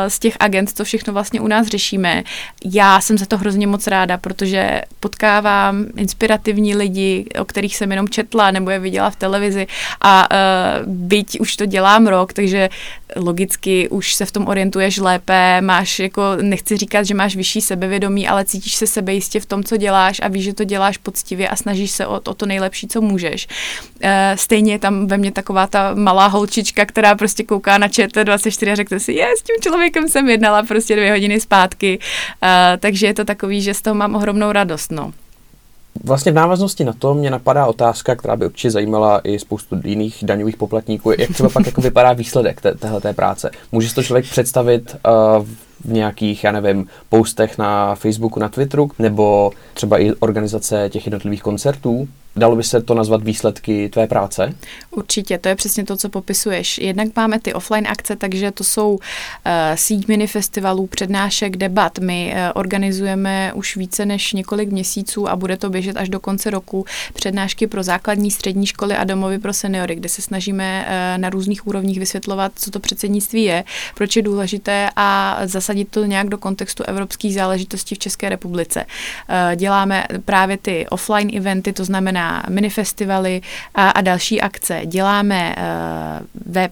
z těch agent, to všechno vlastně u nás řešíme. Já jsem za to hrozně moc ráda, protože potkávám inspirativní lidi, o kterých jsem jenom četla nebo je viděla v televizi a uh, byť už to dělám rok, takže logicky už se v tom orientuješ lépe, máš jako, nechci říkat, že máš vyšší sebevědomí, ale cítíš se sebejistě v tom, co děláš a víš, že to děláš poctivě a snažíš se o, o to nejlepší, co můžeš. Uh, stejně je tam ve mně taková ta malá holčička, která prostě kouká na ČT dvacet čtyři a řekne si, je, s tím člověkem jsem jednala prostě dvě hodiny zpátky. Uh, takže je to takový, že z toho mám ohromnou radost, no. Vlastně v návaznosti na to mě napadá otázka, která by určitě zajímala i spoustu jiných daňových poplatníků, jak třeba pak jako vypadá výsledek té, téhleté práce. Může si to člověk představit uh, v nějakých, já nevím, postech na Facebooku, na Twitteru, nebo třeba i organizace těch jednotlivých koncertů? Dalo by se to nazvat výsledky tvé práce? Určitě, to je přesně to, co popisuješ. Jednak máme ty offline akce, takže to jsou uh, síť mini festivalů, přednášek, debat. My uh, organizujeme už více než několik měsíců a bude to běžet až do konce roku přednášky pro základní, střední školy a domovy pro seniory, kde se snažíme uh, na různých úrovních vysvětlovat, co to předsednictví je, proč je důležité a zase zasadit to nějak do kontextu evropských záležitostí v České republice. Děláme právě ty offline eventy, to znamená minifestivaly a, a další akce. Děláme web,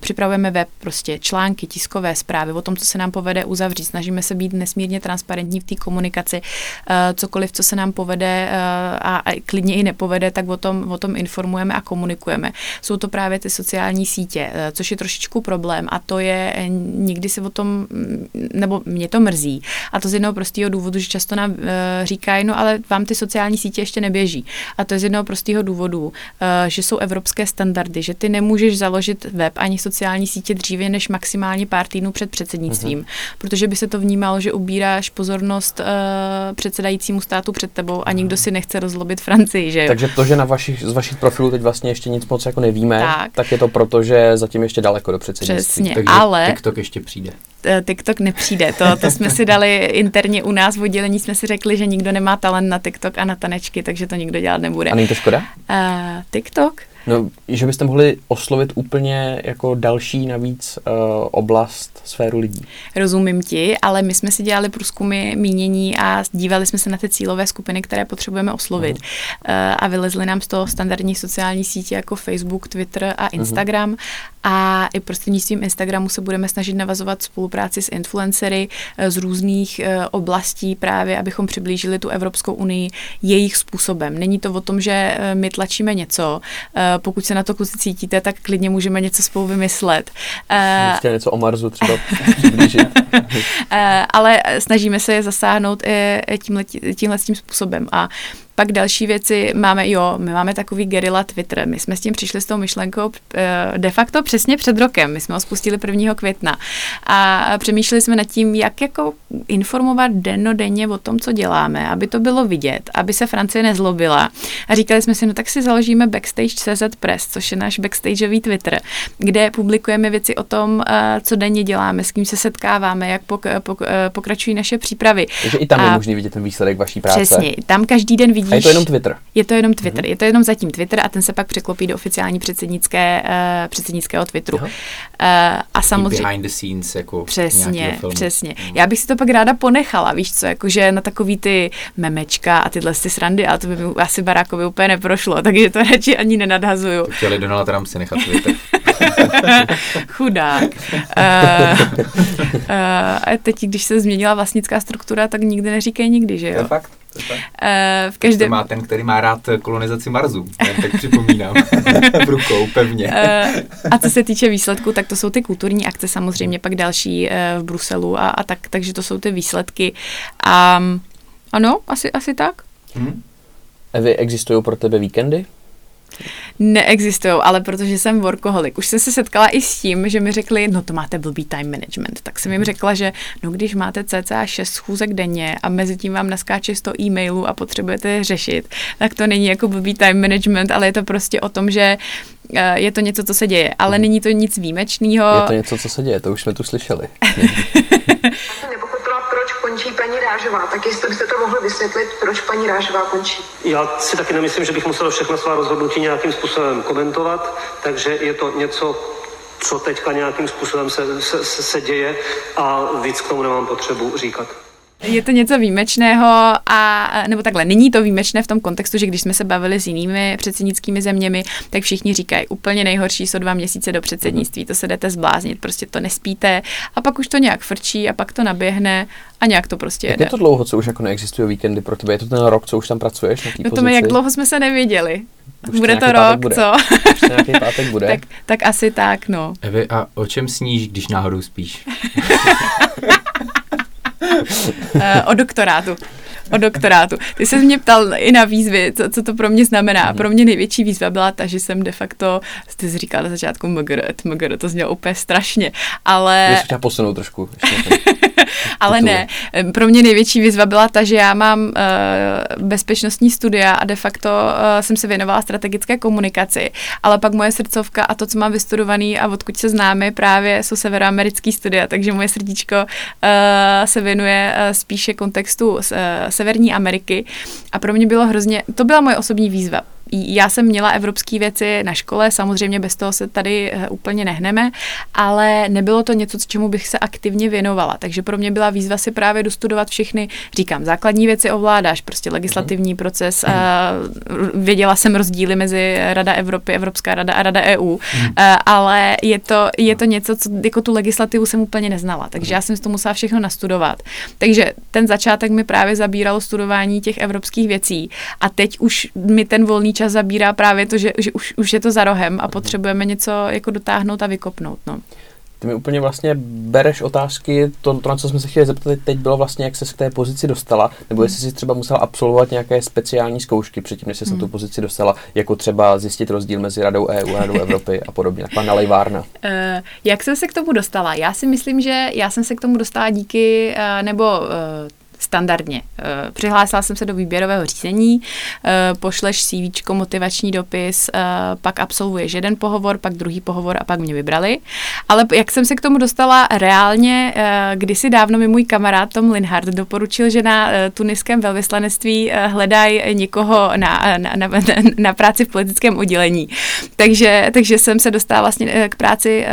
připravujeme web, prostě články, tiskové zprávy o tom, co se nám povede uzavřít. Snažíme se být nesmírně transparentní v té komunikaci. Cokoliv, co se nám povede a klidně i nepovede, tak o tom, o tom informujeme a komunikujeme. Jsou to právě ty sociální sítě, což je trošičku problém a to je, nikdy se o tom, nebo mě to mrzí. A to z jednoho prostého důvodu, že často nám říkají, no ale vám ty sociální sítě ještě neběží. A to je z jednoho prostého důvodu, že jsou evropské standardy, že ty nemůžeš založit web ani sociální sítě dříve než maximálně pár týdnů před předsednictvím, mhm. protože by se to vnímalo, že ubíráš pozornost předsedajícímu státu před tebou a nikdo si nechce rozlobit Francii, že jo? Takže to, že na vašich, z vašich profilů teď vlastně ještě nic moc jako nevíme, tak, tak je to proto, že zatím ještě daleko do předsednictví. Přesně, takže ale... TikTok ještě přijde. TikTok nepřijde, to, to jsme si dali interně u nás v oddělení, jsme si řekli, že nikdo nemá talent na TikTok a na tanečky, takže to nikdo dělat nebude. A není to škoda? Uh, TikTok? No, že byste mohli oslovit úplně jako další navíc uh, oblast, sféru lidí. Rozumím ti, ale my jsme si dělali průzkumy mínění a dívali jsme se na ty cílové skupiny, které potřebujeme oslovit. Uh-huh. Uh, a vylezly nám z toho standardní sociální sítě jako Facebook, Twitter a Instagram. Uh-huh. A i prostřednictvím Instagramu se budeme snažit navazovat spolupráci s influencery z různých uh, oblastí právě, abychom přiblížili tu Evropskou unii jejich způsobem. Není to o tom, že uh, my tlačíme něco, uh, pokud se na to kluci cítíte, tak klidně můžeme něco spolu vymyslet. Chtěl něco o Marsu třeba přiblížit. Ale snažíme se je zasáhnout tímhle, tímhle tím způsobem. A pak další věci máme, jo, my máme takový gerilla Twitter. My jsme s tím přišli s tou myšlenkou de facto přesně před rokem. My jsme ho spustili prvního května. A přemýšleli jsme nad tím, jak jako informovat dennodenně o tom, co děláme, aby to bylo vidět, aby se Francie nezlobila. A říkali jsme si, no tak si založíme backstage C Z Press, což je náš backstageový Twitter, kde publikujeme věci o tom, co denně děláme, s kým se setkáváme, jak pok- pok- pokračují naše přípravy. Takže i tam a je možný vidět ten výsledek vaší práce. Přesně, tam každý den vidíš. A je to jenom Twitter. Je to jenom Twitter. Mm-hmm. Je to jenom zatím Twitter a ten se pak překlopí do oficiální předsednické, uh, předsednického Twitteru. Uh, a samozřejmě behind the scenes jako přesně, přesně. Mm. Já bych si to pak ráda ponechala, víš co, jakože na takový ty memečka a tyhle ty srandy, ale to by mi asi Barákovi úplně neprošlo, takže to radši ani nenadhazuju. To chtěli Donald Trump si nechat Twitter. Chudák. Uh, uh, a teď, když se změnila vlastnická struktura, tak nikdy neříkej nikdy, že jo? To fakt. Uh, v každém... To má ten, který má rád kolonizaci Marsu, tak připomínám, rukou pevně. Uh, a co se týče výsledku, tak to jsou ty kulturní akce samozřejmě, pak další uh, v Bruselu a, a tak, takže to jsou ty výsledky. Um, ano, asi, asi tak. Hmm. Evy, existují pro tebe víkendy? Neexistují, ale protože jsem workoholik. Už jsem se setkala i s tím, že mi řekli, no to máte blbý time management. Tak jsem jim řekla, že no když máte cca šest schůzek denně a mezi tím vám naskáče sto e-mailů a potřebujete je řešit, tak to není jako blbý time management, ale je to prostě o tom, že je to něco, co se děje. Ale není to nic výjimečného. Je to něco, co se děje, to už jsme tu slyšeli. Končí paní Rážová, tak jestli byste to mohli vysvětlit, proč paní Rážová končí. Já si taky nemyslím, že bych musel všechno svá rozhodnutí nějakým způsobem komentovat, takže je to něco, co teďka nějakým způsobem se, se, se děje a víc k tomu nemám potřebu říkat. Je to něco výjimečného a nebo takhle, není to výjimečné v tom kontextu, že když jsme se bavili s jinými předsednickými zeměmi, tak všichni říkají, úplně nejhorší jsou dva měsíce do předsednictví, to se jdete zbláznit, prostě to nespíte a pak už to nějak frčí a pak to naběhne a nějak to prostě jede. Jak je to dlouho, co už jako neexistují víkendy pro tebe? Je to ten rok, co už tam pracuješ na té pozici? No to my, jak dlouho jsme se neviděli. Už bude to rok, bude. Co? Už nějaký pátek bude. tak, tak asi tak, no. Evi, a o čem sníš, když náhodou spíš? uh, o doktorátu. O doktorátu. Ty jsi mě ptal i na výzvy, co, co to pro mě znamená. Pro mě největší výzva byla ta, že jsem de facto, ty jsi říkala na začátku mgr, to znělo úplně strašně, ale... Já jsem chtěla posunout trošku. Ale ne, pro mě největší výzva byla ta, že já mám uh, bezpečnostní studia a de facto uh, jsem se věnovala strategické komunikaci, ale pak moje srdcovka a to, co mám vystudovaný a odkud se známe, právě jsou severoamerický studia, takže moje srdíčko uh, se věnuje uh, spíše kontextu uh, Severní Ameriky a pro mě bylo hrozně, to byla moje osobní výzva. já jsem měla evropské věci na škole, samozřejmě bez toho se tady úplně nehneme, ale nebylo to něco, čemu bych se aktivně věnovala. Takže pro mě byla výzva si právě dostudovat všechny, říkám, základní věci ovládáš, prostě legislativní proces, a věděla jsem rozdíly mezi Rada Evropy, Evropská rada a Rada E U, a, ale je to, je to něco, co jako tu legislativu jsem úplně neznala, takže já jsem si to musela všechno nastudovat. Takže ten začátek mi právě zabíralo studování těch evropských věcí a teď už mi ten volný čas zabírá právě to, že, že už, už je to za rohem a potřebujeme něco jako dotáhnout a vykopnout, no. Ty mi úplně vlastně bereš otázky, to, to, na co jsme se chtěli zeptat teď, bylo vlastně, jak ses k té pozici dostala, nebo jestli si třeba musela absolvovat nějaké speciální zkoušky předtím, než ses mm. na tu pozici dostala, jako třeba zjistit rozdíl mezi Radou E U a Radou Evropy a podobně. Pana Lejvárna. Uh, jak jsem se k tomu dostala? Já si myslím, že já jsem se k tomu dostala díky, uh, nebo... Uh, standardně. Přihlásila jsem se do výběrového řízení, pošleš C V, motivační dopis, pak absolvuješ jeden pohovor, pak druhý pohovor a pak mě vybrali. Ale jak jsem se k tomu dostala reálně, kdysi dávno mi můj kamarád Tom Linhard doporučil, že na tuniském velvyslanectví hledají někoho na, na, na, na práci v politickém oddělení. Takže, takže jsem se dostala vlastně k práci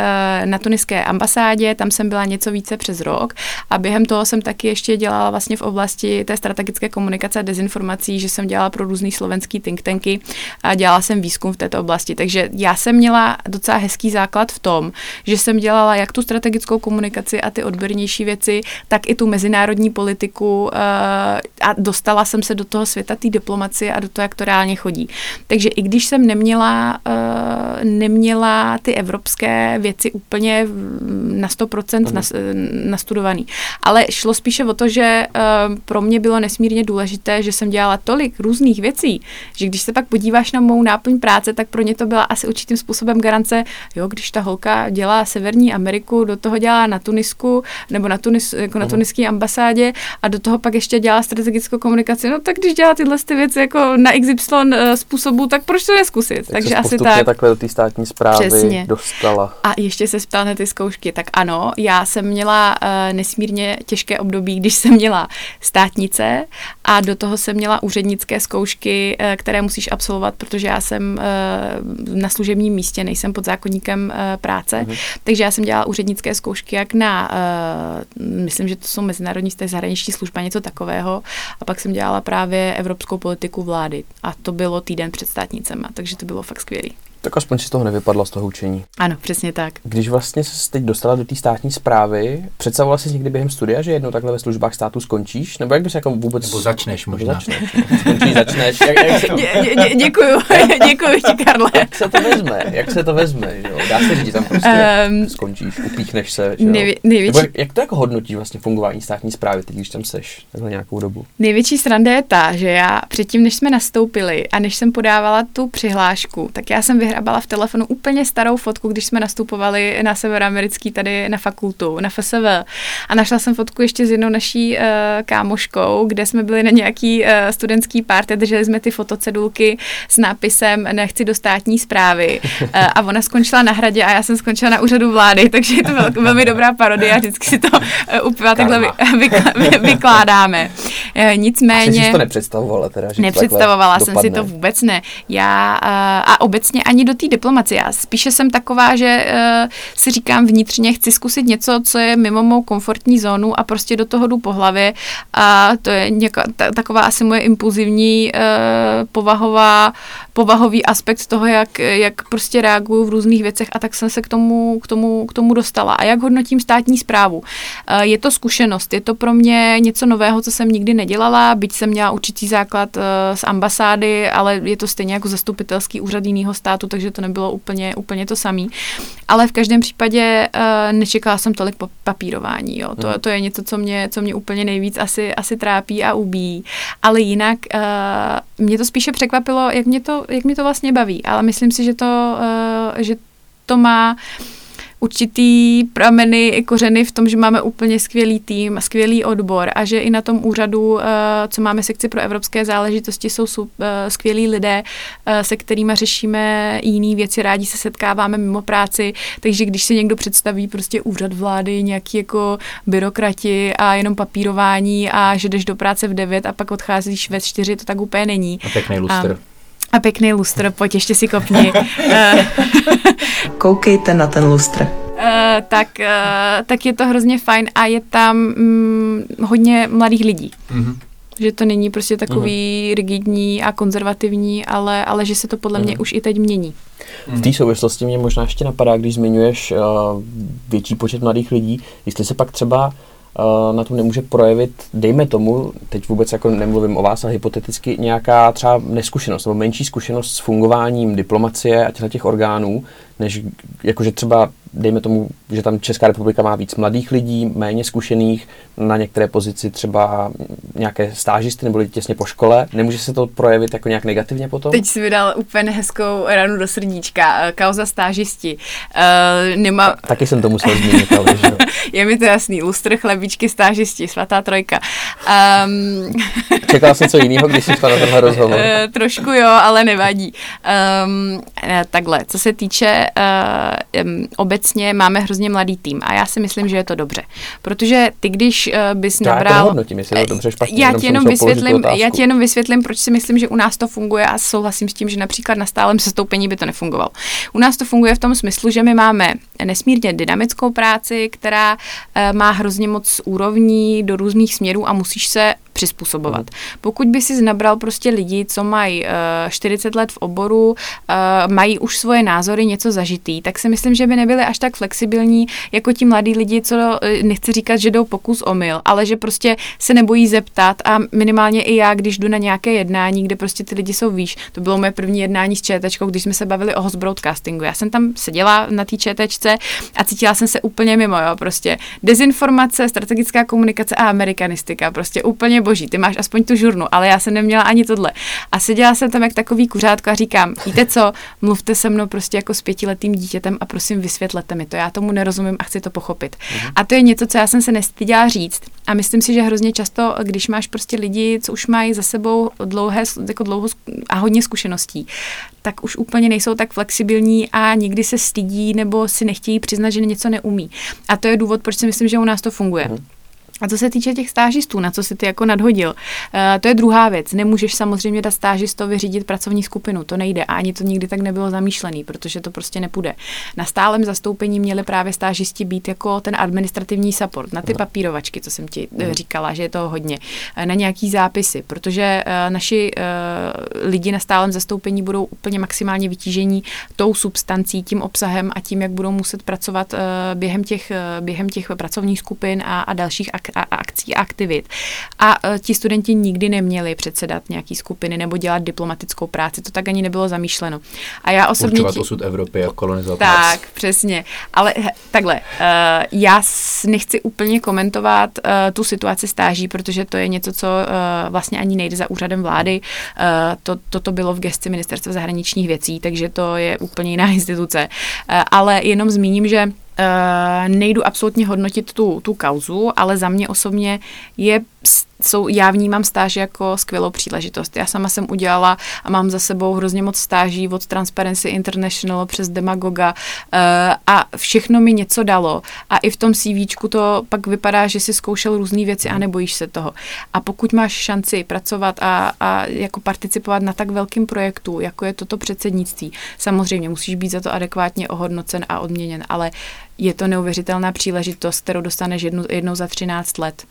na tuniské ambasádě, tam jsem byla něco více přes rok a během toho jsem taky ještě dělala vlastně v oblasti té strategické komunikace a dezinformací, že jsem dělala pro různý slovenský think tanky a dělala jsem výzkum v této oblasti. Takže já jsem měla docela hezký základ v tom, že jsem dělala jak tu strategickou komunikaci a ty odbornější věci, tak i tu mezinárodní politiku a dostala jsem se do toho světa té diplomacie a do toho, jak to reálně chodí. Takže i když jsem neměla, neměla ty evropské věci úplně na sto procent nastudovaný, ale šlo spíše o to, že pro mě bylo nesmírně důležité, že jsem dělala tolik různých věcí, že když se pak podíváš na mou náplň práce, tak pro ně to byla asi určitým způsobem garance, jo, když ta holka dělá Severní Ameriku, do toho dělá na Tunisku, nebo na, Tunis, jako na tuniské ambasádě a do toho pak ještě dělá strategickou komunikaci, no tak když dělá tyhle ty věci jako na X Y způsobu, tak proč to nezkusit? Tak takže asi tak. Takhle do té státní správy přesně dostala. A ještě se ptal na ty zkoušky, tak ano, já jsem měla uh, nesmírně těžké období, když jsem měla státnice a do toho jsem měla úřednické zkoušky, které musíš absolvovat, protože já jsem na služebním místě, nejsem pod zákoníkem práce, mm. takže já jsem dělala úřednické zkoušky jak na, myslím, že to jsou mezinárodní, to je zahraniční služba, něco takového a pak jsem dělala právě evropskou politiku vlády a to bylo týden před státnicema, takže to bylo fakt skvělý. Tak aspoň si z toho nevypadla, z toho učení. Ano, přesně tak. Když vlastně se teď dostala do té státní správy, představovala jsi někdy během studia, že jednou takhle ve službách státu skončíš? Nebo jak bys jako vůbec... Nebo začneš možná. Začneš, skončíš, začneš. Jak, jak to... dě, dě, děkuju, děkuju ti, Karle. Jak se to vezme, jak se to vezme, že jo? Dá se říct, tam prostě um, skončíš, upíchneš se, že jo? Nejvě, největší... jak, jak to jako hodnotíš vlastně fungování státní správy, teď když tam seš takhle nějakou dobu? Největší sranda je ta, že já předtím, než jsme nastoupili a než jsem podávala tu přihlášku, tak já jsem vyhrabala v telefonu úplně starou fotku, když jsme nastupovali na severoamerický tady na fakultu, na F S V. A našla jsem fotku ještě s jednou naší uh, kámoškou, kde jsme byli na nějaký uh, studentský party, drželi jsme ty fotocedulky s nápisem nechci do státní správy. Uh, a ona skončila na Hradě a já jsem skončila na úřadu vlády, takže je to velk, velmi dobrá parodie a vždycky si to uh, úplně takhle vy, vy, vy, vykládáme. Uh, nicméně... A jsi to nepředstavovala teda? Že nepředstavovala jsem si to vůbec ne. Já uh, a obecně ani do té diplomacie. Já spíše jsem taková, že uh, si říkám vnitřně, chci zkusit něco, co je mimo mou komfortní zónu a prostě do toho jdu po hlavě a to je něko, ta, taková asi moje impulzivní uh, povahová, povahový aspekt toho, jak, jak prostě reaguju v různých věcech a tak jsem se k tomu, k tomu, k tomu dostala. A jak hodnotím státní správu? Uh, je to zkušenost, je to pro mě něco nového, co jsem nikdy nedělala, byť jsem měla určitý základ uh, z ambasády, ale je to stejně jako zastupitelský úřad jinýho státu, takže to nebylo úplně, úplně to samý. Ale v každém případě uh, nečekala jsem tolik papírování. Jo. To, to je něco, co mě, co mě úplně nejvíc asi, asi trápí a ubíjí. Ale jinak uh, mě to spíše překvapilo, jak mě to, jak mě to vlastně baví. Ale myslím si, že to, uh, že to má určitý prameny i kořeny v tom, že máme úplně skvělý tým, skvělý odbor a že i na tom úřadu, co máme sekci pro evropské záležitosti, jsou skvělí lidé, se kterými řešíme jiné věci, rádi se setkáváme mimo práci, takže když se někdo představí prostě úřad vlády, nějaký jako byrokrati a jenom papírování a že jdeš do práce v devět a pak odcházíš ve čtyři, to tak úplně není. A pěkný lustr. A pěkný lustr, pojď ještě si kopni. Koukejte na ten lustr. Uh, tak, uh, tak je to hrozně fajn a je tam mm, hodně mladých lidí. Mm-hmm. Že to není prostě takový mm-hmm. rigidní a konzervativní, ale, ale že se to podle mm-hmm. mě už i teď mění. V té souvislosti mě možná ještě napadá, když zmiňuješ uh, větší počet mladých lidí, jestli se pak třeba uh, na tom nemůže projevit, dejme tomu, teď vůbec jako nemluvím o vás, ale hypoteticky nějaká třeba neskušenost nebo menší zkušenost s fungováním diplomacie a těch, těch orgánů, než jakože třeba dejme tomu, že tam Česká republika má víc mladých lidí, méně zkušených, na některé pozici třeba nějaké stážisty nebo lidi těsně po škole. Nemůže se to projevit jako nějak negativně potom? Teď jsi vydal úplně hezkou ranu do srdíčka. Kauza stážisti. Uh, nemá... Ta, taky jsem to musel zmínit. Ale, že? Je mi to jasný. Lustr, chlebíčky, stážisti, svatá trojka. Um... Čekala jsem co jiného, když jsi šla na tenhle rozhovor. Uh, trošku jo, ale nevadí. Um, takhle, co se týče uh, um, obecně máme hrozně mladý tým a já si myslím, že je to dobře, protože ty, když uh, bys já nabral... Já jako hodnotím, jestli je to dobře, špatně, já, jenom jenom vysvětlím, já ti jenom vysvětlím, proč si myslím, že u nás to funguje a souhlasím s tím, že například na stálem sestoupení by to nefungovalo. U nás to funguje v tom smyslu, že my máme nesmírně dynamickou práci, která uh, má hrozně moc úrovní do různých směrů a musíš se přizpůsobovat. Mm. Pokud by si nabral prostě lidi, co mají uh, čtyřicet let v oboru, uh, mají už svoje názory, něco zažitý, tak si myslím, že by nebyly až tak flexibilní jako ti mladí lidi, co nechci říkat, že jdou pokus omyl, ale že prostě se nebojí zeptat a minimálně i já, když jdu na nějaké jednání, kde prostě ty lidi jsou výš. To bylo moje první jednání s čétečkou, když jsme se bavili o host broadcastingu. Já jsem tam seděla na té čétečce a cítila jsem se úplně mimo, jo, prostě dezinformace, strategická komunikace a amerikanistika, prostě úplně boží. Ty máš aspoň tu žurnu, ale já jsem neměla ani tohle. A seděla jsem tam jak takový kuřátko a říkám: "Víte co? Mluvte se mnou prostě jako s pětiletým dítětem a prosím vysvětlete mi to. Já tomu nerozumím a chci to pochopit." Mhm. A to je něco, co já jsem se nestyděla říct. A myslím si, že hrozně často, když máš prostě lidi, co už mají za sebou dlouhé, jako dlouho a hodně zkušeností, tak už úplně nejsou tak flexibilní a nikdy se stydí nebo si nechtějí přiznat, že něco neumí. A to je důvod, proč si myslím, že u nás to funguje. Mhm. A co se týče těch stážistů, na co si ty jako nadhodil, uh, to je druhá věc. Nemůžeš samozřejmě dát stážistovi řídit pracovní skupinu, to nejde a ani to nikdy tak nebylo zamýšlený, protože to prostě nepůjde. Na stálem zastoupení měli právě stážisti být jako ten administrativní support, na ty papírovačky, co jsem ti uh, říkala, že je toho hodně, na nějaký zápisy, protože uh, naši uh, lidi na stálem zastoupení budou úplně maximálně vytížení tou substancí, tím obsahem a tím, jak budou muset pracovat uh, během, těch, uh, během těch pracovních skupin a, a dalších aktivit. A akcí a aktivit. A uh, ti studenti nikdy neměli předsedat nějaký skupiny nebo dělat diplomatickou práci. To tak ani nebylo zamýšleno. A já osobně... Určovat osud Evropy a kolonizovat. Tak, přesně. Ale he, takhle, uh, já nechci úplně komentovat uh, tu situaci stáží, protože to je něco, co uh, vlastně ani nejde za úřadem vlády. Uh, to, toto bylo v gesci Ministerstva zahraničních věcí, takže to je úplně jiná instituce. Uh, ale jenom zmíním, že Uh, nejdu absolutně hodnotit tu, tu kauzu, ale za mě osobně je, jsou, já vnímám stáž jako skvělou příležitost. Já sama jsem udělala a mám za sebou hrozně moc stáží od Transparency International přes Demagoga uh, a všechno mi něco dalo. A i v tom CVčku to pak vypadá, že jsi zkoušel různý věci a nebojíš se toho. A pokud máš šanci pracovat a, a jako participovat na tak velkém projektu, jako je toto předsednictví, samozřejmě musíš být za to adekvátně ohodnocen a odměněn, ale je to neuvěřitelná příležitost, kterou dostaneš jednu, jednou za třináct let.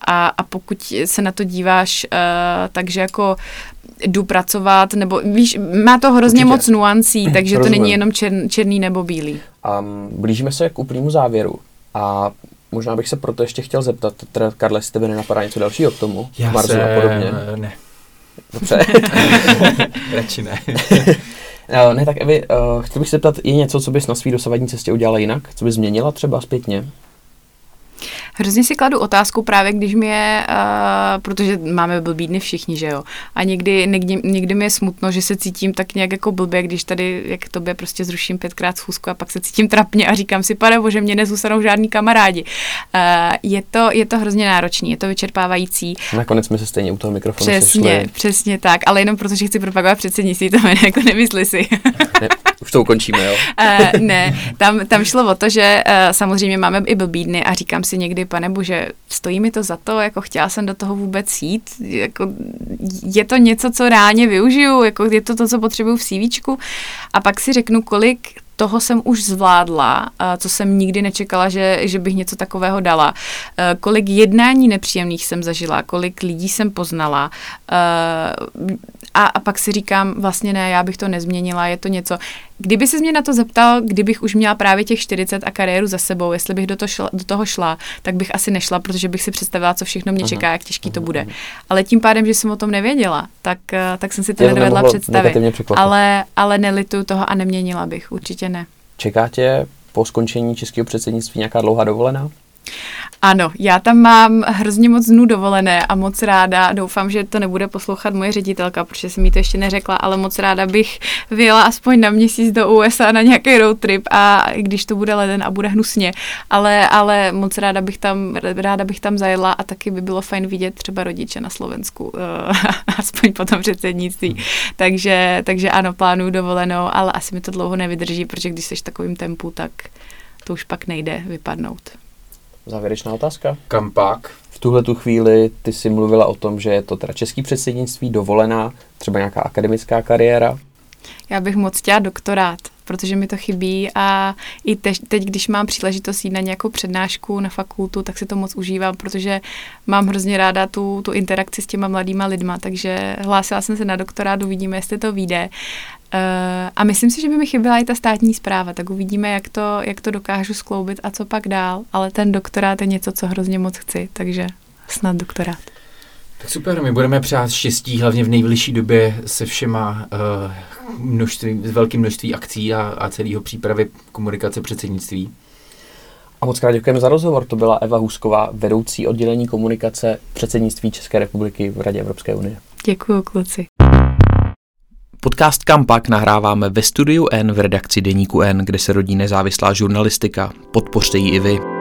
A, a pokud se na to díváš, uh, takže jako jdu pracovat, nebo víš, má to hrozně Určitě. moc nuancí, takže to není jenom čer, černý nebo bílý. Um, blížíme se k úplnému závěru a možná bych se proto ještě chtěl zeptat, teda Karle, jestli tebe nenapadá něco dalšího k tomu? Já Marzu se... a podobně. Ne. Dobře. Radši ne. No, ne, tak Evi, uh, chtěl bych se zeptat, je něco, co bys na svý dosavadní cestě udělala jinak? Co bys změnila třeba zpětně? Hrozně si kladu otázku právě, když mi je, uh, protože máme blbý dny všichni, že jo, a někdy, někdy, někdy mi je smutno, že se cítím tak nějak jako blbě, když tady, jak tobě prostě zruším pětkrát schůzku a pak se cítím trapně a říkám si, pane bože, mě nezůstanou žádný kamarádi. Uh, je, to, je to hrozně náročný, je to vyčerpávající. Nakonec jsme se stejně u toho mikrofonu sešli. Přesně, přesně tak, ale jenom protože chci propagovat předsednictví, to mě jako nemysli si. Ne, Už to ukončíme, jo? uh, ne, tam, tam šlo o to, že uh, samozřejmě máme i blbý dny a říkám si někdy, pane bože, stojí mi to za to, jako chtěla jsem do toho vůbec jít, jako je to něco, co reálně využiju, jako je to to, co potřebuju v CVčku a pak si řeknu, kolik toho jsem už zvládla, co jsem nikdy nečekala, že, že bych něco takového dala. Kolik jednání nepříjemných jsem zažila, kolik lidí jsem poznala. A, a pak si říkám, vlastně ne, já bych to nezměnila, je to něco. Kdyby ses mě na to zeptal, kdybych už měla právě těch čtyřicet a kariéru za sebou, jestli bych do, to šla, do toho šla, tak bych asi nešla, protože bych si představila, co všechno mě čeká, jak těžký to bude. Ale tím pádem, že jsem o tom nevěděla, tak, tak jsem si to nedovedla představit. Ale, ale nelituju toho a neměnila bych, určitě ne. Čeká tě po skončení českého předsednictví nějaká dlouhá dovolená? Ano, já tam mám hrozně moc dnů dovolené a moc ráda, doufám, že to nebude poslouchat moje ředitelka, protože jsem jí to ještě neřekla, ale moc ráda bych vyjela aspoň na měsíc do U S A na nějaký road trip a když to bude leden a bude hnusně, ale, ale moc ráda bych tam, ráda bych tam zajedla a taky by bylo fajn vidět třeba rodiče na Slovensku, aspoň po tom předsednictví, takže, takže ano, plánuju dovolenou, ale asi mi to dlouho nevydrží, protože když jsi v takovým tempu, tak to už pak nejde vypadnout. Závěrečná otázka. Kam pak? V tuhle tu chvíli ty jsi mluvila o tom, že je to teda český předsednictví, dovolená, třeba nějaká akademická kariéra. Já bych moc chtěla doktorát, protože mi to chybí a i te- teď, když mám příležitost jít na nějakou přednášku na fakultu, tak si to moc užívám, protože mám hrozně ráda tu, tu interakci s těma mladýma lidma, takže hlásila jsem se na doktorát, uvidíme, jestli to vyjde. Uh, a myslím si, že by mi chyběla i ta státní správa, tak uvidíme, jak to, jak to dokážu skloubit a co pak dál, ale ten doktorát je něco, co hrozně moc chci, takže snad doktorát. Tak super, my budeme přát štěstí, hlavně v nejbližší době se všema uh, množství, s velkým množství akcí a, a celého přípravy komunikace předsednictví. A moc krát děkujeme za rozhovor, to byla Eva Husková, vedoucí oddělení komunikace předsednictví České republiky v Radě Evropské unie. Děkuju, kluci. Podcast Kampak nahráváme ve Studiu N v redakci Deníku N, kde se rodí nezávislá žurnalistika. Podpořte ji i vy.